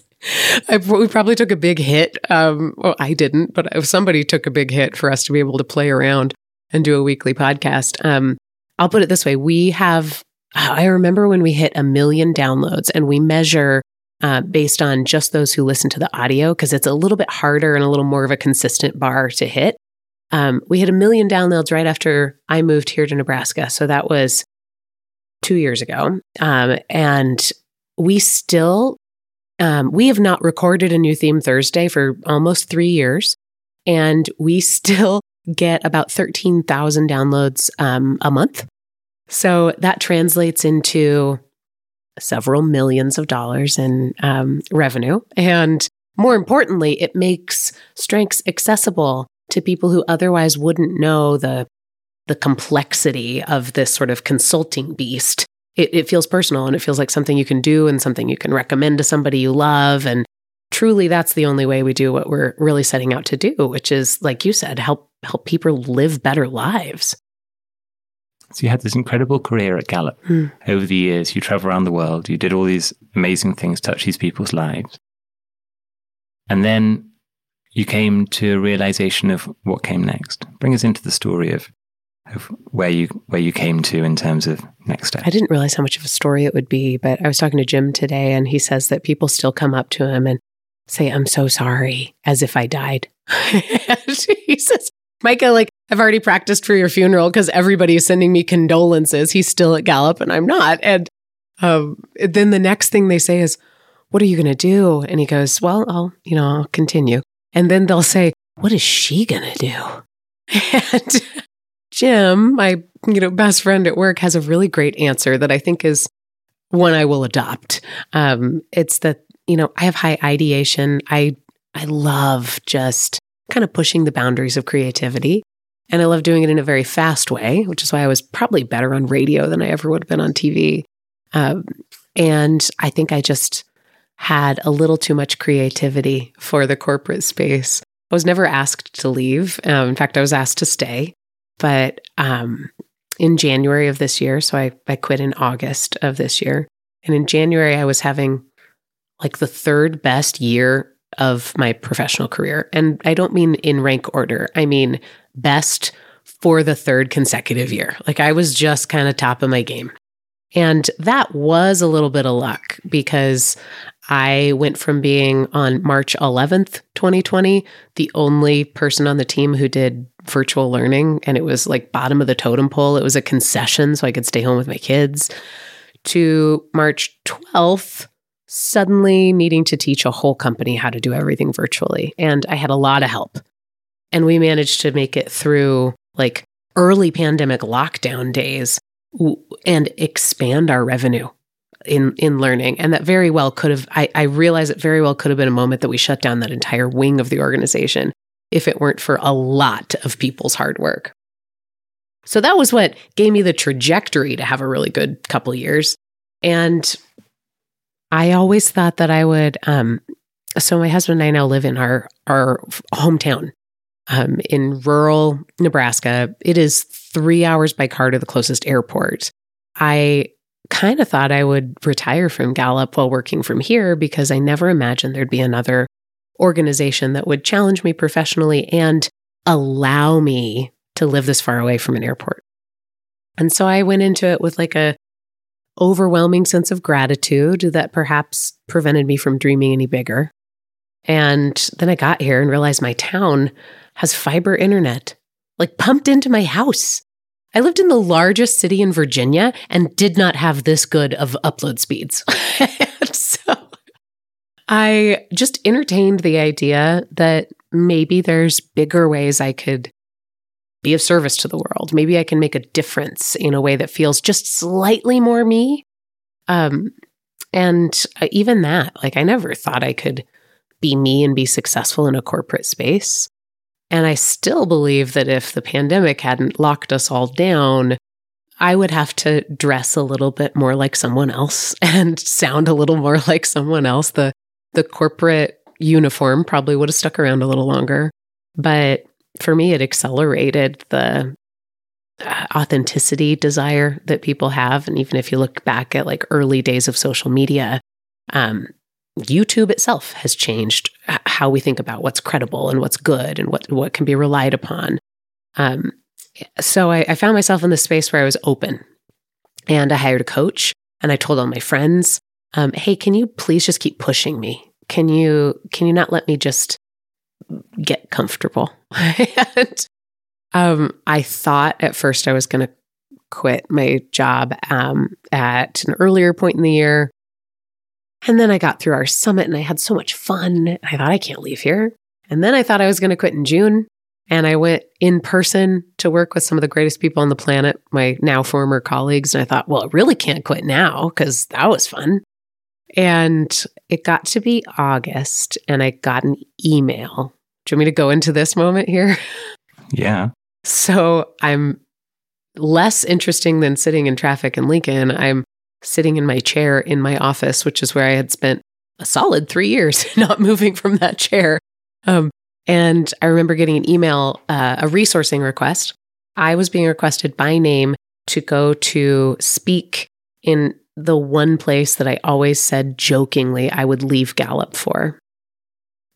I, we probably took a big hit. Um, well, I didn't, but somebody took a big hit for us to be able to play around and do a weekly podcast. Um, I'll put it this way. We have, I remember when we hit a million downloads, and we measure uh, based on just those who listen to the audio, because it's a little bit harder and a little more of a consistent bar to hit. Um, we hit a million downloads right after I moved here to Nebraska. So that was two years ago. Um, and we still, um, we have not recorded a new Theme Thursday for almost three years. And we still get about thirteen thousand downloads um, a month. So that translates into several millions of dollars in um, revenue. And more importantly, it makes Strengths accessible to people who otherwise wouldn't know the the complexity of this sort of consulting beast. It, it feels personal, and it feels like something you can do and something you can recommend to somebody you love. And truly, that's the only way we do what we're really setting out to do, which is, like you said, help help people live better lives. So you had this incredible career at Gallup. Hmm. Over the years, you traveled around the world. You did all these amazing things, touched these people's lives. And then you came to a realization of what came next. Bring us into the story of, of where you where you came to in terms of next step. I didn't realize how much of a story it would be, but I was talking to Jim today, and he says that people still come up to him and say, "I'm so sorry," as if I died. He says, "Maika, like, I've already practiced for your funeral because everybody is sending me condolences. He's still at Gallup and I'm not." And um, then the next thing they say is, "What are you going to do?" And he goes, "Well, I'll, you know, I'll continue." And then they'll say, "What is she going to do?" And Jim, my you know best friend at work, has a really great answer that I think is one I will adopt. Um, it's that, you know, I have high ideation. I I love just kind of pushing the boundaries of creativity. And I love doing it in a very fast way, which is why I was probably better on radio than I ever would have been on T V. Um, and I think I just had a little too much creativity for the corporate space. I was never asked to leave. Um, in fact, I was asked to stay. But um, in January of this year, so I, I quit in August of this year. And in January, I was having like the third best year of my professional career. And I don't mean in rank order. I mean best for the third consecutive year. Like, I was just kind of top of my game. And that was a little bit of luck, because I went from being on March eleventh, twenty twenty, the only person on the team who did virtual learning, and it was like bottom of the totem pole. It was a concession so I could stay home with my kids, to March twelfth, suddenly needing to teach a whole company how to do everything virtually. And I had a lot of help. And we managed to make it through like early pandemic lockdown days and expand our revenue in in learning. And that very well could have, I, I realize it very well could have been a moment that we shut down that entire wing of the organization if it weren't for a lot of people's hard work. So that was what gave me the trajectory to have a really good couple years. And I always thought that I would, um, so my husband and I now live in our, our hometown um, in rural Nebraska. It is three hours by car to the closest airport. I kind of thought I would retire from Gallup while working from here, because I never imagined there'd be another organization that would challenge me professionally and allow me to live this far away from an airport. And so I went into it with like a overwhelming sense of gratitude that perhaps prevented me from dreaming any bigger. And then I got here and realized my town has fiber internet, like pumped into my house. I lived in the largest city in Virginia and did not have this good of upload speeds. So I just entertained the idea that maybe there's bigger ways I could be of service to the world. Maybe I can make a difference in a way that feels just slightly more me. Um, and even that, like, I never thought I could be me and be successful in a corporate space. And I still believe that if the pandemic hadn't locked us all down, I would have to dress a little bit more like someone else and sound a little more like someone else. The the corporate uniform probably would have stuck around a little longer. But for me, it accelerated the authenticity desire that people have. And even if you look back at like early days of social media, um, YouTube itself has changed how we think about what's credible and what's good and what, what can be relied upon. Um, so I, I found myself in this space where I was open, and I hired a coach, and I told all my friends, um, hey, can you please just keep pushing me? Can you, can you not let me just get comfortable? and um, I thought at first I was going to quit my job um, at an earlier point in the year. And then I got through our summit and I had so much fun. I thought, I can't leave here. And then I thought I was going to quit in June. And I went in person to work with some of the greatest people on the planet, my now former colleagues. And I thought, well, I really can't quit now because that was fun. And it got to be August and I got an email. Do you want me to go into this moment here? Yeah. So I'm less interesting than sitting in traffic in Lincoln. I'm sitting in my chair in my office, which is where I had spent a solid three years not moving from that chair. Um, and I remember getting an email, uh, a resourcing request. I was being requested by name to go to speak in the one place that I always said jokingly I would leave Gallup for,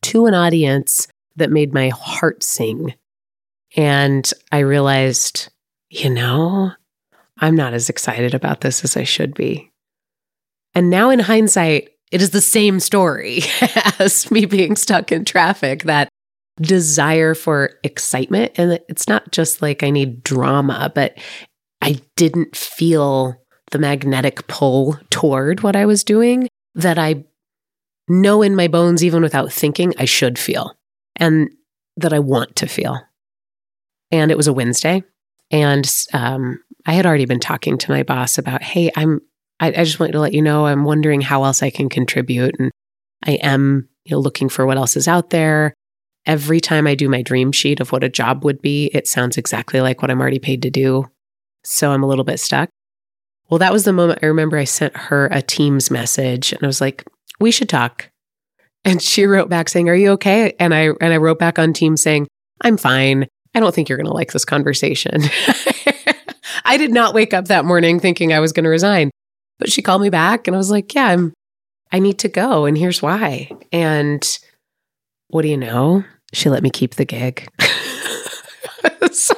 to an audience that made my heart sing. And I realized, you know, I'm not as excited about this as I should be. And now in hindsight, it is the same story as me being stuck in traffic, that desire for excitement. And it's not just like I need drama, but I didn't feel the magnetic pull toward what I was doing that I know in my bones, even without thinking, I should feel and that I want to feel. And it was a Wednesday. And um, I had already been talking to my boss about, hey, I'm, I, I just wanted to let you know, I'm wondering how else I can contribute. And I am, you know, looking for what else is out there. Every time I do my dream sheet of what a job would be, it sounds exactly like what I'm already paid to do. So I'm a little bit stuck. Well, that was the moment I remember I sent her a Teams message and I was like, we should talk. And she wrote back saying, are you okay? And I, and I wrote back on Teams saying, I'm fine. I don't think you're going to like this conversation. I did not wake up that morning thinking I was going to resign, but she called me back and I was like, yeah, I'm, I need to go. And here's why. And what do you know? She let me keep the gig. so,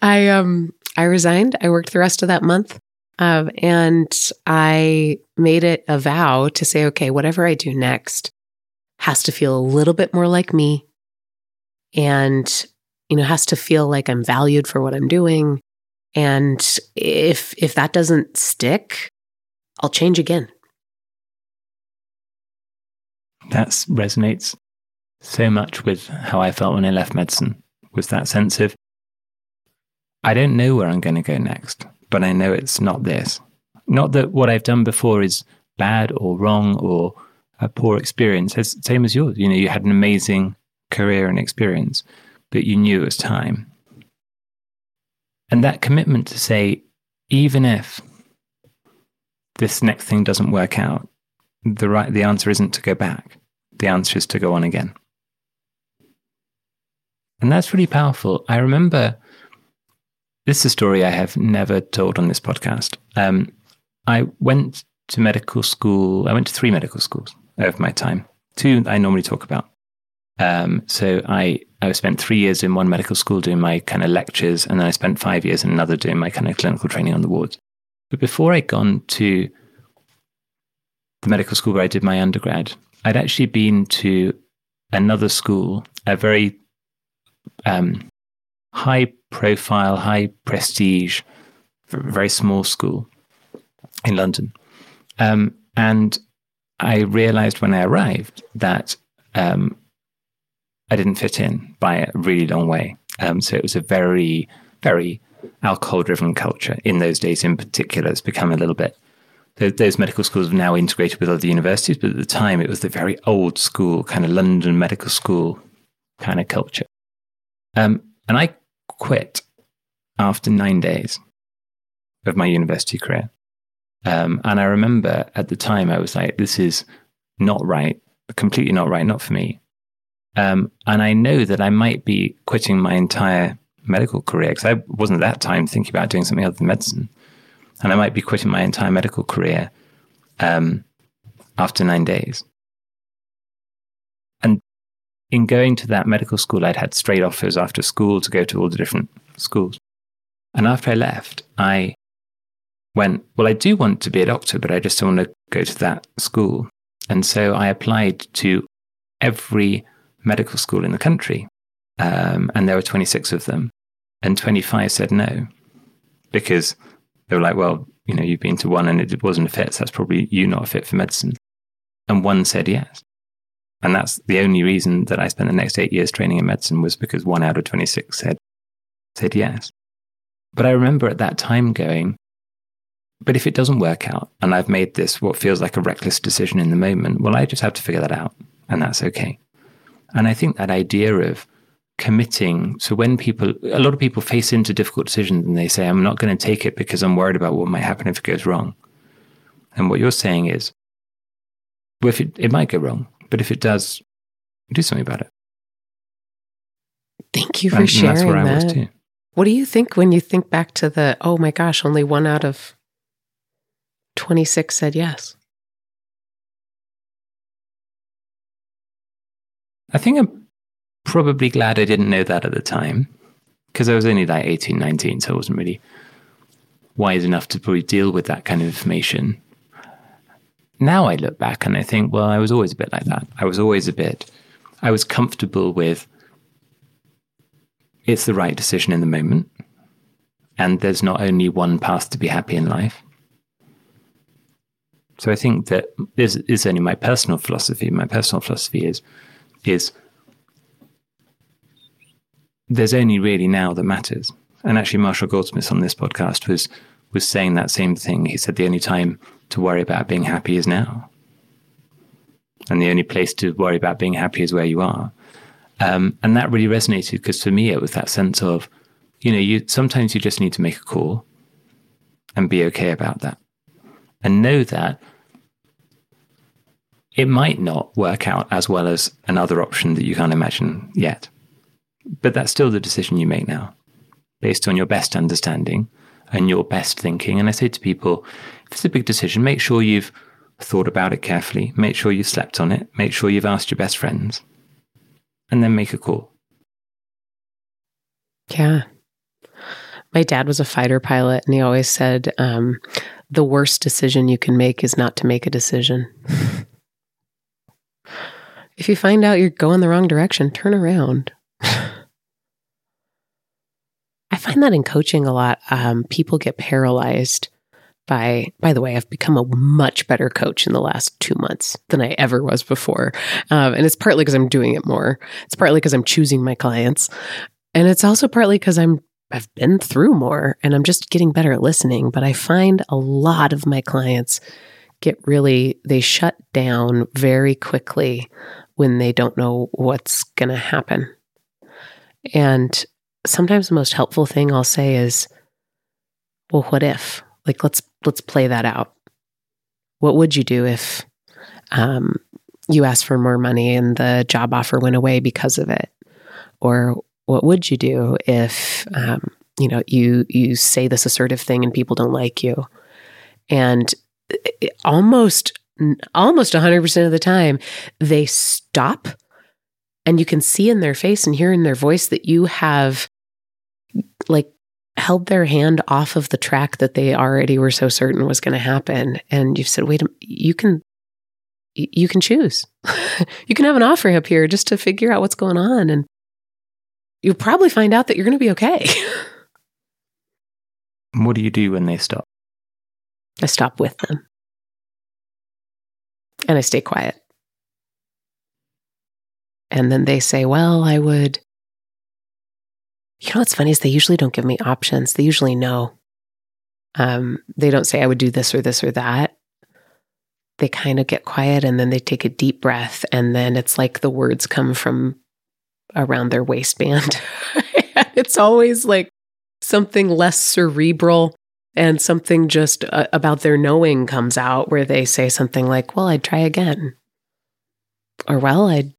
I, um, I resigned. I worked the rest of that month. Um, and I made it a vow to say, okay, whatever I do next has to feel a little bit more like me. And, you know, has to feel like I'm valued for what I'm doing. And if if that doesn't stick, I'll change again. That resonates so much with how I felt when I left medicine, was that sense of, I don't know where I'm going to go next, but I know it's not this. Not that what I've done before is bad or wrong or a poor experience. It's the same as yours. You know, you had an amazing career and experience, but you knew it was time. And that commitment to say, even if this next thing doesn't work out, the right the answer isn't to go back. The answer is to go on again. And that's really powerful. I remember, this is a story I have never told on this podcast. Um, I went to medical school. I went to three medical schools over my time. Two I normally talk about. Um, so I, I spent three years in one medical school doing my kind of lectures, and then I spent five years in another doing my kind of clinical training on the wards. But before I'd gone to the medical school where I did my undergrad, I'd actually been to another school, a very um, high profile, high prestige, very small school in London. Um, and I realized when I arrived that um, I didn't fit in by a really long way. Um, so it was a very, very alcohol-driven culture in those days in particular. It's become a little bit Those medical schools have now integrated with other universities, but at the time it was the very old school, kind of London medical school kind of culture. Um, and I quit after nine days of my university career. Um, and I remember at the time I was like, this is not right, completely not right, not for me. Um, and I know that I might be quitting my entire medical career, because I wasn't at that time thinking about doing something other than medicine. And I might be quitting my entire medical career um, after nine days. And in going to that medical school, I'd had straight offers after school to go to all the different schools. And after I left, I went, well, I do want to be a doctor, but I just don't want to go to that school. And so I applied to every medical school in the country. Um, and there were twenty-six of them. And twenty-five said no, because they were like, well, you know, you've been to one and it wasn't a fit, so that's probably you not a fit for medicine. And one said yes. And that's the only reason that I spent the next eight years training in medicine, was because one out of twenty-six said, said yes. But I remember at that time going, but if it doesn't work out and I've made this what feels like a reckless decision in the moment, well, I just have to figure that out, and that's okay. And I think that idea of committing, so when people, a lot of people face into difficult decisions and they say, I'm not going to take it because I'm worried about what might happen if it goes wrong. And what you're saying is, well, if it, it might go wrong, but if it does, do something about it. Thank you for and, sharing and that's where I that. Was too. What do you think when you think back to the, oh my gosh, only one out of twenty-six said yes? I think I'm probably glad I didn't know that at the time, because I was only like eighteen, nineteen, so I wasn't really wise enough to probably deal with that kind of information. Now I look back and I think, well, I was always a bit like that. I was always a bit, I was comfortable with, it's the right decision in the moment, and there's not only one path to be happy in life. So I think that this is only my personal philosophy. My personal philosophy is, is there's only really now that matters. And actually Marshall Goldsmith on this podcast was, was saying that same thing. He said the only time to worry about being happy is now. And the only place to worry about being happy is where you are. Um, and that really resonated, because for me, it was that sense of, you know, you sometimes you just need to make a call and be okay about that. And know that it might not work out as well as another option that you can't imagine yet. But that's still the decision you make now, based on your best understanding and your best thinking. And I say to people, if it's a big decision, make sure you've thought about it carefully. Make sure you've slept on it. Make sure you've asked your best friends. And then make a call. Yeah. My dad was a fighter pilot, and he always said, um, the worst decision you can make is not to make a decision. If you find out you're going the wrong direction, turn around. I find that in coaching a lot, um, people get paralyzed by, by the way, I've become a much better coach in the last two months than I ever was before. Um, and it's partly because I'm doing it more. It's partly because I'm choosing my clients. And it's also partly because I'm, I've been through more and I'm just getting better at listening. But I find a lot of my clients get really, they shut down very quickly when they don't know what's going to happen. And sometimes the most helpful thing I'll say is, well, what if? Like, let's let's play that out. What would you do if um, you asked for more money and the job offer went away because of it? Or what would you do if um, you know you you say this assertive thing and people don't like you? And it, almost almost one hundred percent of the time, they stop, and you can see in their face and hear in their voice that you have like held their hand off of the track that they already were so certain was going to happen. And you've said, wait a minute, you can, you can choose. You can have an offering up here just to figure out what's going on. And you'll probably find out that you're going to be okay. What do you do when they stop? I stop with them. And I stay quiet. And then they say, well, I would. You know what's funny is they usually don't give me options. They usually know. Um, they don't say I would do this or this or that. they kind of get quiet and then they take a deep breath. And then it's like the words come from around their waistband. It's always like something less cerebral and something just uh, about their knowing comes out where they say something like, well, I'd try again. Or, well, I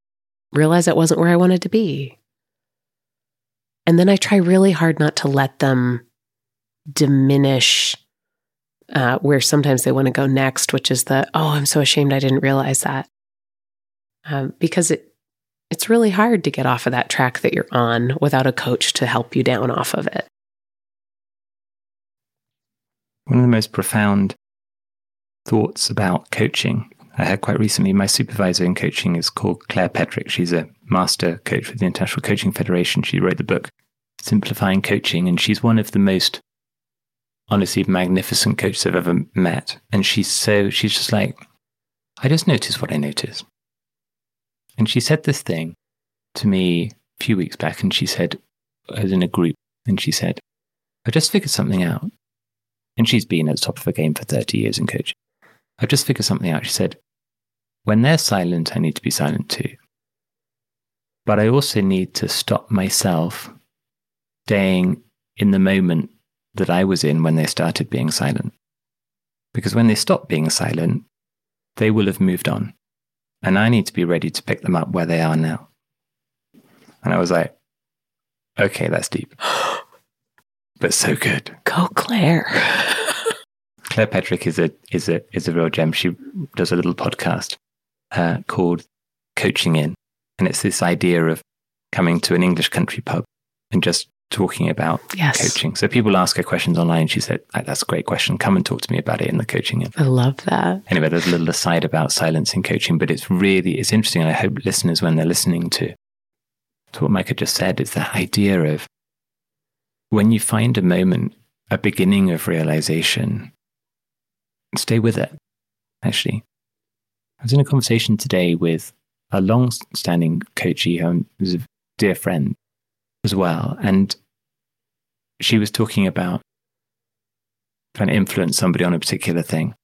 realized that wasn't where I wanted to be. And then I try really hard not to let them diminish uh, where sometimes they want to go next, which is the, oh, I'm so ashamed I didn't realize that. Um, because it it's really hard to get off of that track that you're on without a coach to help you down off of it. One of the most profound thoughts about coaching I had quite recently, my supervisor in coaching is called Claire Pedrick. She's a master coach with the International Coaching Federation. She wrote the book, Simplifying Coaching, and she's one of the most, honestly, magnificent coaches I've ever met. And she's so, she's just like, I just notice what I notice. And she said this thing to me a few weeks back, and she said, I was in a group, and she said, I just figured something out. And she's been at the top of her game for thirty years in coaching. I've just figured something out. She said, when they're silent, I need to be silent too. But I also need to stop myself staying in the moment that I was in when they started being silent. Because when they stop being silent, they will have moved on. And I need to be ready to pick them up where they are now. And I was like, okay, that's deep. But so good. Go, Claire. Claire Pedrick is a is a is a real gem. She does a little podcast uh, called Coaching In, and it's this idea of coming to an English country pub and just talking about yes. coaching. So people ask her questions online. She said, "That's a great question. Come and talk to me about it in the Coaching In." I love that. Anyway, there's a little aside about silence in coaching, but it's really it's interesting. And I hope listeners, when they're listening to to what Maika just said, is that idea of when you find a moment, a beginning of realization. Stay with it, actually. I was in a conversation today with a long-standing coachee who was a dear friend as well, and she was talking about trying to influence somebody on a particular thing.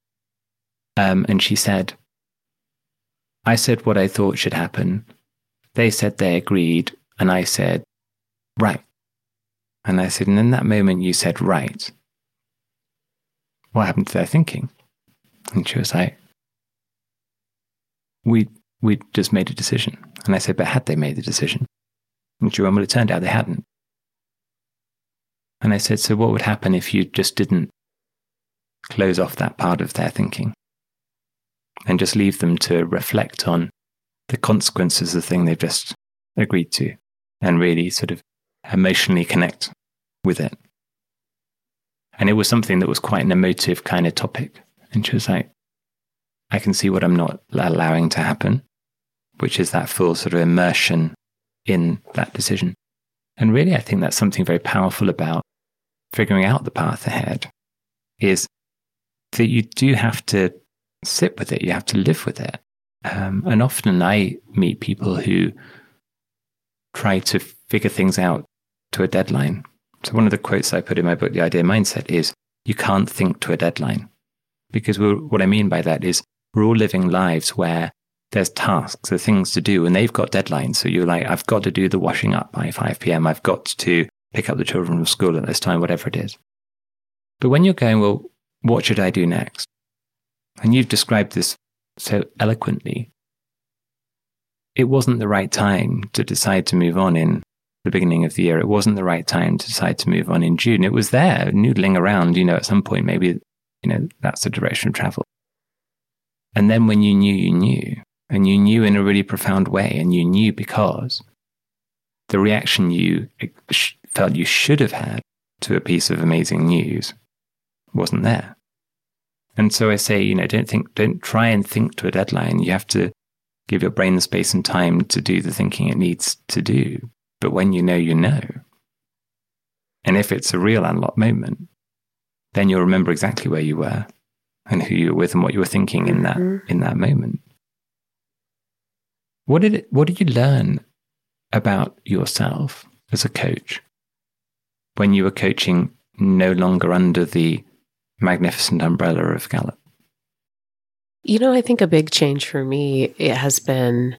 Um, and she said, I said what I thought should happen. They said they agreed, and I said, right. And I said, and in that moment you said, right. What happened to their thinking? And she was like, we we just made a decision. And I said, but had they made the decision? And she went, well, it turned out they hadn't. And I said, so what would happen if you just didn't close off that part of their thinking and just leave them to reflect on the consequences of the thing they've just agreed to and really sort of emotionally connect with it? And it was something that was quite an emotive kind of topic. And she was like, I can see what I'm not allowing to happen, which is that full sort of immersion in that decision. And really, I think that's something very powerful about figuring out the path ahead is that you do have to sit with it. You have to live with it. Um, and often I meet people who try to figure things out to a deadline. So one of the quotes I put in my book, The Idea Mindset, is you can't think to a deadline. Because we're, what I mean by that is we're all living lives where there's tasks, there's things to do, and they've got deadlines. So you're like, I've got to do the washing up by five p.m. I've got to pick up the children from school at this time, whatever it is. But when you're going, well, what should I do next? And you've described this so eloquently. It wasn't the right time to decide to move on in the beginning of the year. It wasn't the right time to decide to move on in June. It was there noodling around, you know, at some point, maybe, you know, that's the direction of travel. And then when you knew, you knew, and you knew in a really profound way, and you knew because the reaction you felt you should have had to a piece of amazing news wasn't there. And so I say, you know, don't think, don't try and think to a deadline. You have to give your brain the space and time to do the thinking it needs to do. But when you know, you know. And if it's a real unlock moment, then you'll remember exactly where you were and who you were with and what you were thinking in that in that moment. What did it, what did you learn about yourself as a coach when you were coaching no longer under the magnificent umbrella of Gallup? You know, I think a big change for me, it has been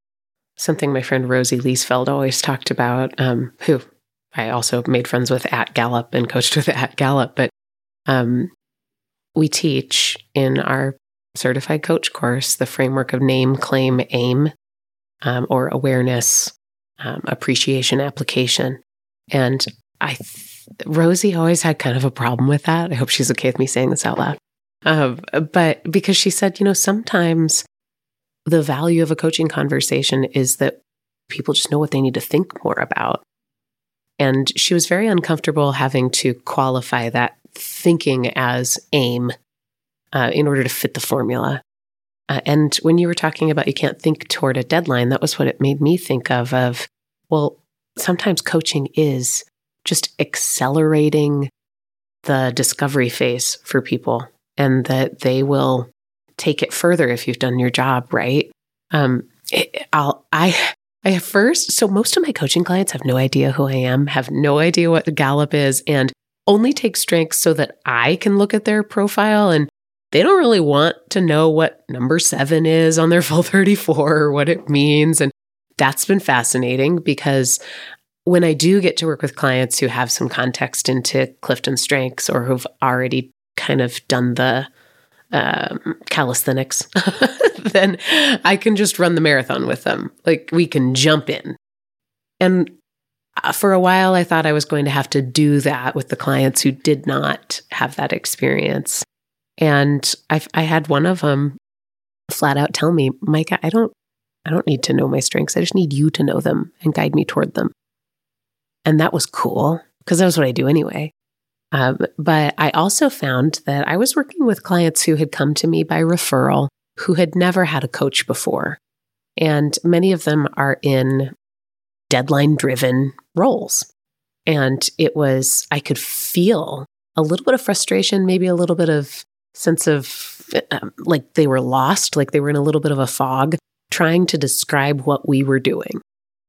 something my friend Rosie Liesfeld always talked about, um, who I also made friends with at Gallup and coached with at Gallup. But um, we teach in our certified coach course the framework of name, claim, aim, um, or awareness, um, appreciation, application. And I th- Rosie always had kind of a problem with that. I hope she's okay with me saying this out loud. Um, but because she said, you know, sometimes the value of a coaching conversation is that people just know what they need to think more about. And she was very uncomfortable having to qualify that thinking as aim uh, in order to fit the formula. Uh, and when you were talking about you can't think toward a deadline, that was what it made me think of, of, well, sometimes coaching is just accelerating the discovery phase for people, and that they will take it further if you've done your job right. Um, it, I'll, I, I first, so most of my coaching clients have no idea who I am, have no idea what Gallup is, and only take strengths so that I can look at their profile. And they don't really want to know what number seven is on their full thirty-four or what it means. And that's been fascinating, because when I do get to work with clients who have some context into CliftonStrengths or who've already kind of done the um, calisthenics, then I can just run the marathon with them. Like, we can jump in. And for a while, I thought I was going to have to do that with the clients who did not have that experience. And I've, I had one of them flat out tell me, Maika, I don't, I don't need to know my strengths. I just need you to know them and guide me toward them. And that was cool, because that was what I do anyway. Um, but I also found that I was working with clients who had come to me by referral, who had never had a coach before. And many of them are in deadline-driven roles. And it was, I could feel a little bit of frustration, maybe a little bit of sense of um, like they were lost, like they were in a little bit of a fog, trying to describe what we were doing.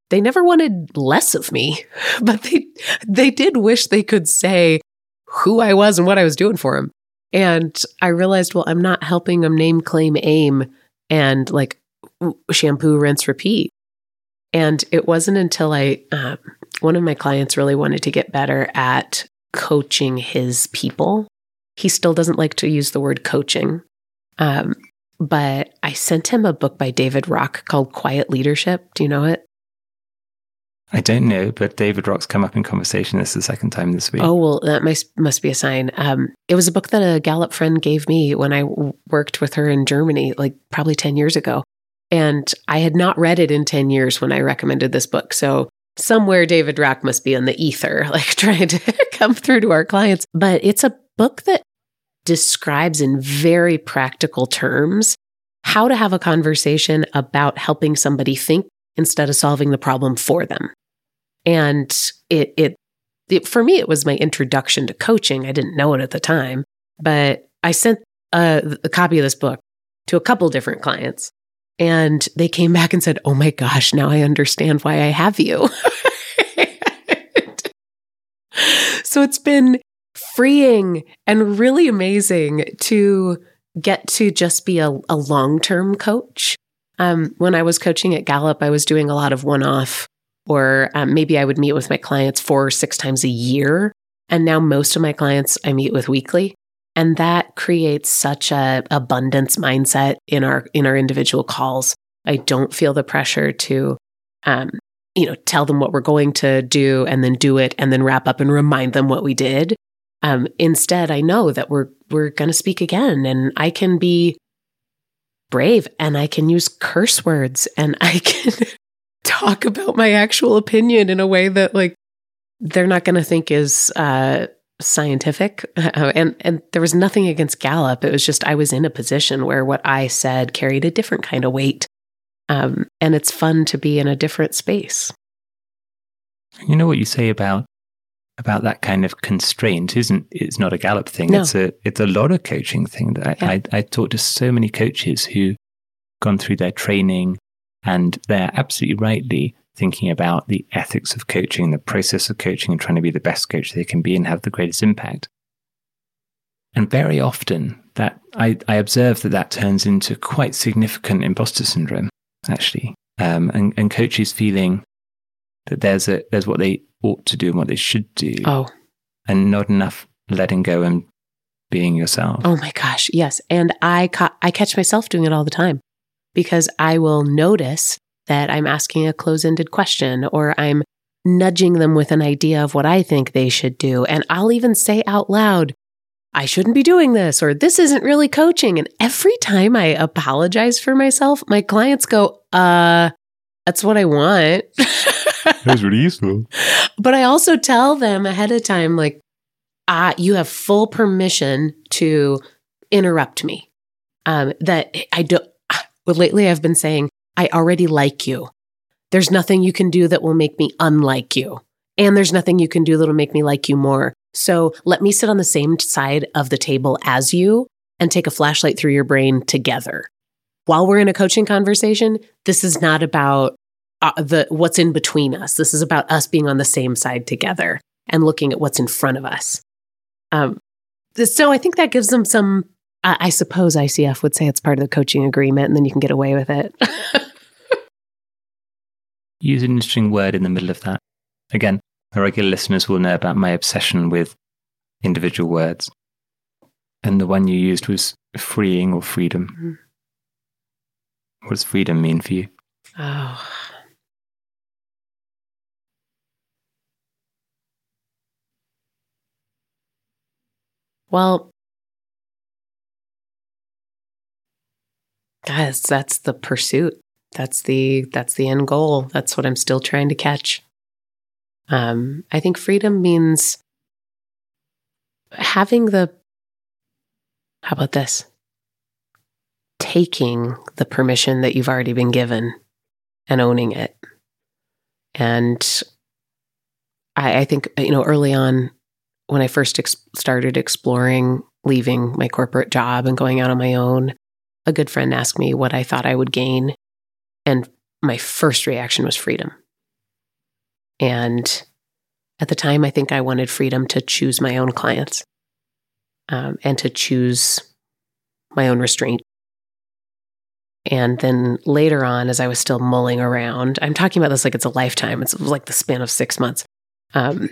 They never wanted less of me, but they they did wish they could say who I was and what I was doing for them. And I realized, well, I'm not helping them name, claim, aim, and like shampoo, rinse, repeat. And it wasn't until I, um, one of my clients really wanted to get better at coaching his people. He still doesn't like to use the word coaching. Um, but I sent him a book by David Rock called Quiet Leadership. Do you know it? I don't know, but David Rock's come up in conversation. This is the second time this week. Oh, well, that must, must be a sign. Um, it was a book that a Gallup friend gave me when I w- worked with her in Germany, like probably ten years ago. And I had not read it in ten years when I recommended this book. So somewhere David Rock must be in the ether, like trying to come through to our clients. But it's a book that describes in very practical terms how to have a conversation about helping somebody think instead of solving the problem for them. And it, it, it, for me, it was my introduction to coaching. I didn't know it at the time, but I sent a, a copy of this book to a couple different clients, and they came back and said, oh my gosh, now I understand why I have you. So it's been freeing and really amazing to get to just be a, a long-term coach. Um, when I was coaching at Gallup, I was doing a lot of one-off, or um, maybe I would meet with my clients four or six times a year. And now most of my clients I meet with weekly. And that creates such a abundance mindset in our, in our individual calls. I don't feel the pressure to, um, you know, tell them what we're going to do and then do it and then wrap up and remind them what we did. Um, instead, I know that we're, we're going to speak again, and I can be brave, and I can use curse words, and I can talk about my actual opinion in a way that, like, they're not going to think is uh, scientific. Uh, and and there was nothing against Gallup. It was just I was in a position where what I said carried a different kind of weight. Um, and it's fun to be in a different space. You know what you say about about that kind of constraint isn't it's not a Gallup thing. No. It's a it's a lot of coaching thing. That I, yeah. I I talk to so many coaches who've gone through their training. And they're absolutely rightly thinking about the ethics of coaching, the process of coaching, and trying to be the best coach they can be and have the greatest impact. And very often that I, I observe that that turns into quite significant imposter syndrome, actually, um, and, and coaches feeling that there's a there's what they ought to do and what they should do, oh, and not enough letting go and being yourself. Oh my gosh, yes. And I ca- I catch myself doing it all the time, because I will notice that I'm asking a close-ended question, or I'm nudging them with an idea of what I think they should do. And I'll even say out loud, I shouldn't be doing this, or this isn't really coaching. And every time I apologize for myself, my clients go, uh, that's what I want. That was really useful. But I also tell them ahead of time, like, ah, you have full permission to interrupt me. Um, that I don't, well, lately I've been saying, I already like you. There's nothing you can do that will make me unlike you. And there's nothing you can do that'll make me like you more. So let me sit on the same side of the table as you and take a flashlight through your brain together. While we're in a coaching conversation, this is not about uh, the what's in between us. This is about us being on the same side together and looking at what's in front of us. Um, so I think that gives them some, uh, I suppose I C F would say it's part of the coaching agreement, and then you can get away with it. Use an interesting word in the middle of that. Again, the regular listeners will know about my obsession with individual words. And the one you used was freeing or freedom. Mm-hmm. What does freedom mean for you? Oh. Well, guys, that's the pursuit. That's the that's the end goal. That's what I'm still trying to catch. Um, I think freedom means having the, how about this? Taking the permission that you've already been given and owning it. And I, I think, you know, early on when I first ex- started exploring leaving my corporate job and going out on my own, a good friend asked me what I thought I would gain. And my first reaction was freedom. And at the time, I think I wanted freedom to choose my own clients um, and to choose my own restraint. And then later on, as I was still mulling around, I'm talking about this like it's a lifetime. It's like the span of six months. Um,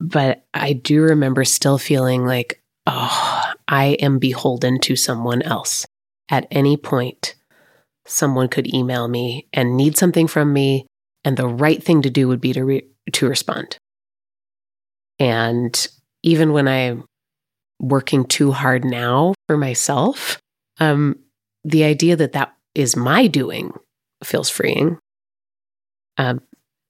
but I do remember still feeling like, oh, I am beholden to someone else at any point. Someone could email me and need something from me, and the right thing to do would be to re- to respond. And even when I'm working too hard now for myself, um, the idea that that is my doing feels freeing. Um,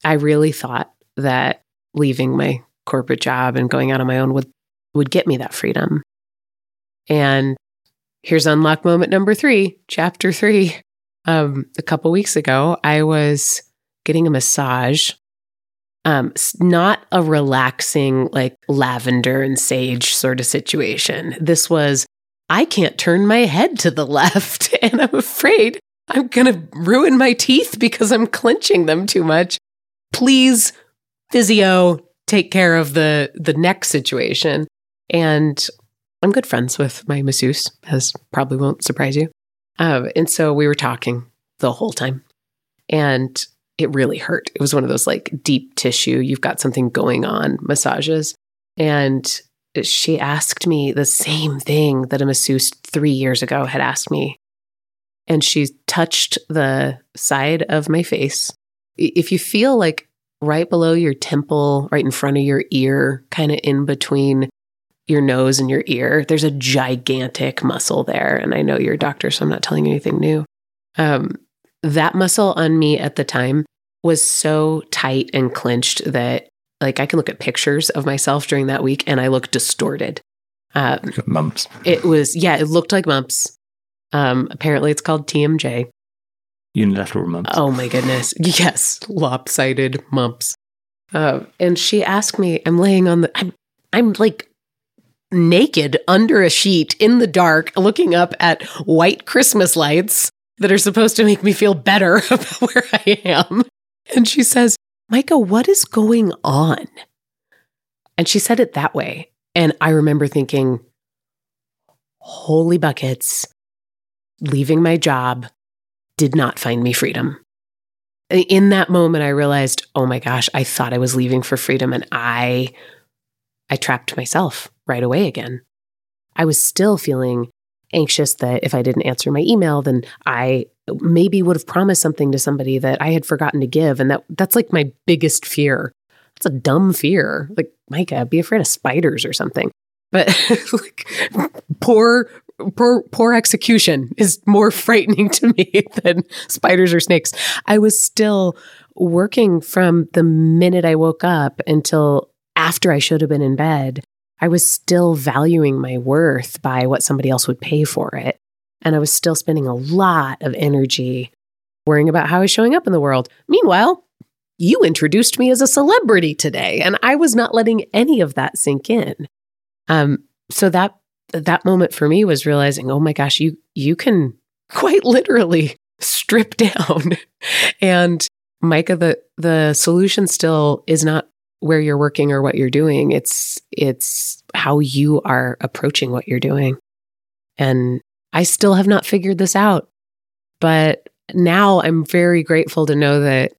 I really thought that leaving my corporate job and going out on my own would, would get me that freedom. And here's unlock moment number three, chapter three. Um, a couple weeks ago, I was getting a massage, um, not a relaxing, like lavender and sage sort of situation. This was, I can't turn my head to the left, and I'm afraid I'm going to ruin my teeth because I'm clenching them too much. Please, physio, take care of the, the neck situation. And I'm good friends with my masseuse, as probably won't surprise you. Um, and so we were talking the whole time, and it really hurt. It was one of those like deep tissue, you've got something going on massages. And she asked me the same thing that a masseuse three years ago had asked me. And she touched the side of my face. If you feel like right below your temple, right in front of your ear, kind of in between your nose and your ear, there's a gigantic muscle there. And I know you're a doctor, so I'm not telling you anything new. Um, that muscle on me at the time was so tight and clenched that like I can look at pictures of myself during that week and I look distorted. Um, mumps. It was, yeah, it looked like mumps. Um, apparently it's called T M J. Unilateral mumps. Oh my goodness. Yes. Lopsided mumps. Uh, and she asked me, I'm laying on the, I'm, I'm like, naked under a sheet in the dark, looking up at white Christmas lights that are supposed to make me feel better about where I am. And she says, Maika, what is going on? And she said it that way. And I remember thinking, holy buckets, leaving my job did not find me freedom. In that moment, I realized, oh my gosh, I thought I was leaving for freedom, and I, I trapped myself right away again. I was still feeling anxious that if I didn't answer my email, then I maybe would have promised something to somebody that I had forgotten to give. And that that's like my biggest fear. That's a dumb fear. Like, Maika, be afraid of spiders or something. But like, poor, poor, poor execution is more frightening to me than spiders or snakes. I was still working from the minute I woke up until after I should have been in bed. I was still valuing my worth by what somebody else would pay for it. And I was still spending a lot of energy worrying about how I was showing up in the world. Meanwhile, you introduced me as a celebrity today, and I was not letting any of that sink in. Um, so that that moment for me was realizing, oh my gosh, you you can quite literally strip down. And Maika, the the solution still is not where you're working or what you're doing. It's it's how you are approaching what you're doing. And I still have not figured this out, but now I'm very grateful to know that,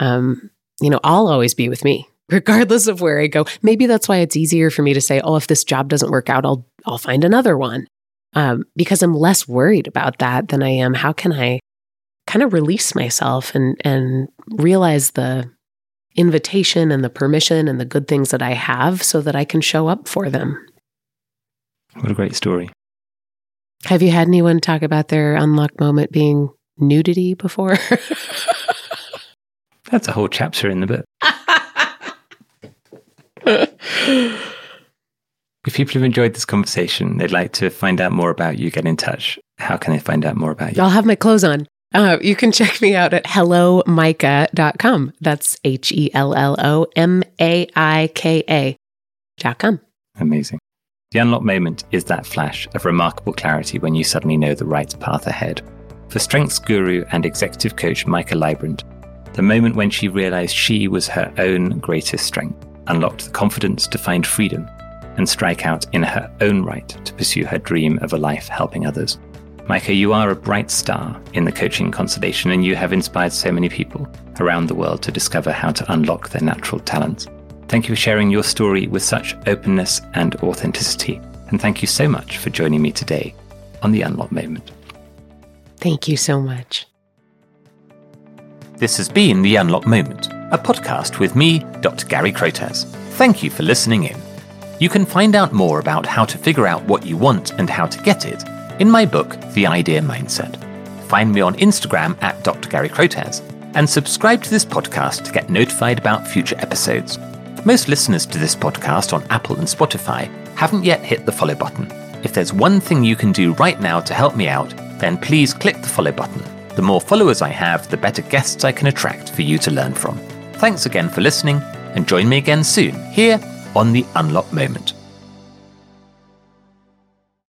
um, you know, I'll always be with me, regardless of where I go. Maybe that's why it's easier for me to say, oh, if this job doesn't work out, I'll I'll find another one, um, because I'm less worried about that than I am. How can I kind of release myself and and realize the invitation and the permission and the good things that I have so that I can show up for them? What a great story. Have you had anyone talk about their unlock moment being nudity before? That's a whole chapter in the book. If people have enjoyed this conversation, they'd like to find out more about you, get in touch. How can they find out more about you? I'll have my clothes on. Uh, you can check me out at hello maika dot com. That's H E L L O M A I K A dot com. Amazing. The unlock moment is that flash of remarkable clarity when you suddenly know the right path ahead. For strengths guru and executive coach Maika Leibbrandt, the moment when she realized she was her own greatest strength unlocked the confidence to find freedom and strike out in her own right to pursue her dream of a life helping others. Maika, you are a bright star in the coaching constellation, and you have inspired so many people around the world to discover how to unlock their natural talents. Thank you for sharing your story with such openness and authenticity. And thank you so much for joining me today on The Unlock Moment. Thank you so much. This has been The Unlock Moment, a podcast with me, Doctor Gary Crotaz. Thank you for listening in. You can find out more about how to figure out what you want and how to get it in my book, The Idea Mindset. Find me on Instagram at Doctor Gary Crotaz and subscribe to this podcast to get notified about future episodes. Most listeners to this podcast on Apple and Spotify haven't yet hit the follow button. If there's one thing you can do right now to help me out, then please click the follow button. The more followers I have, the better guests I can attract for you to learn from. Thanks again for listening, and join me again soon here on The Unlock Moment.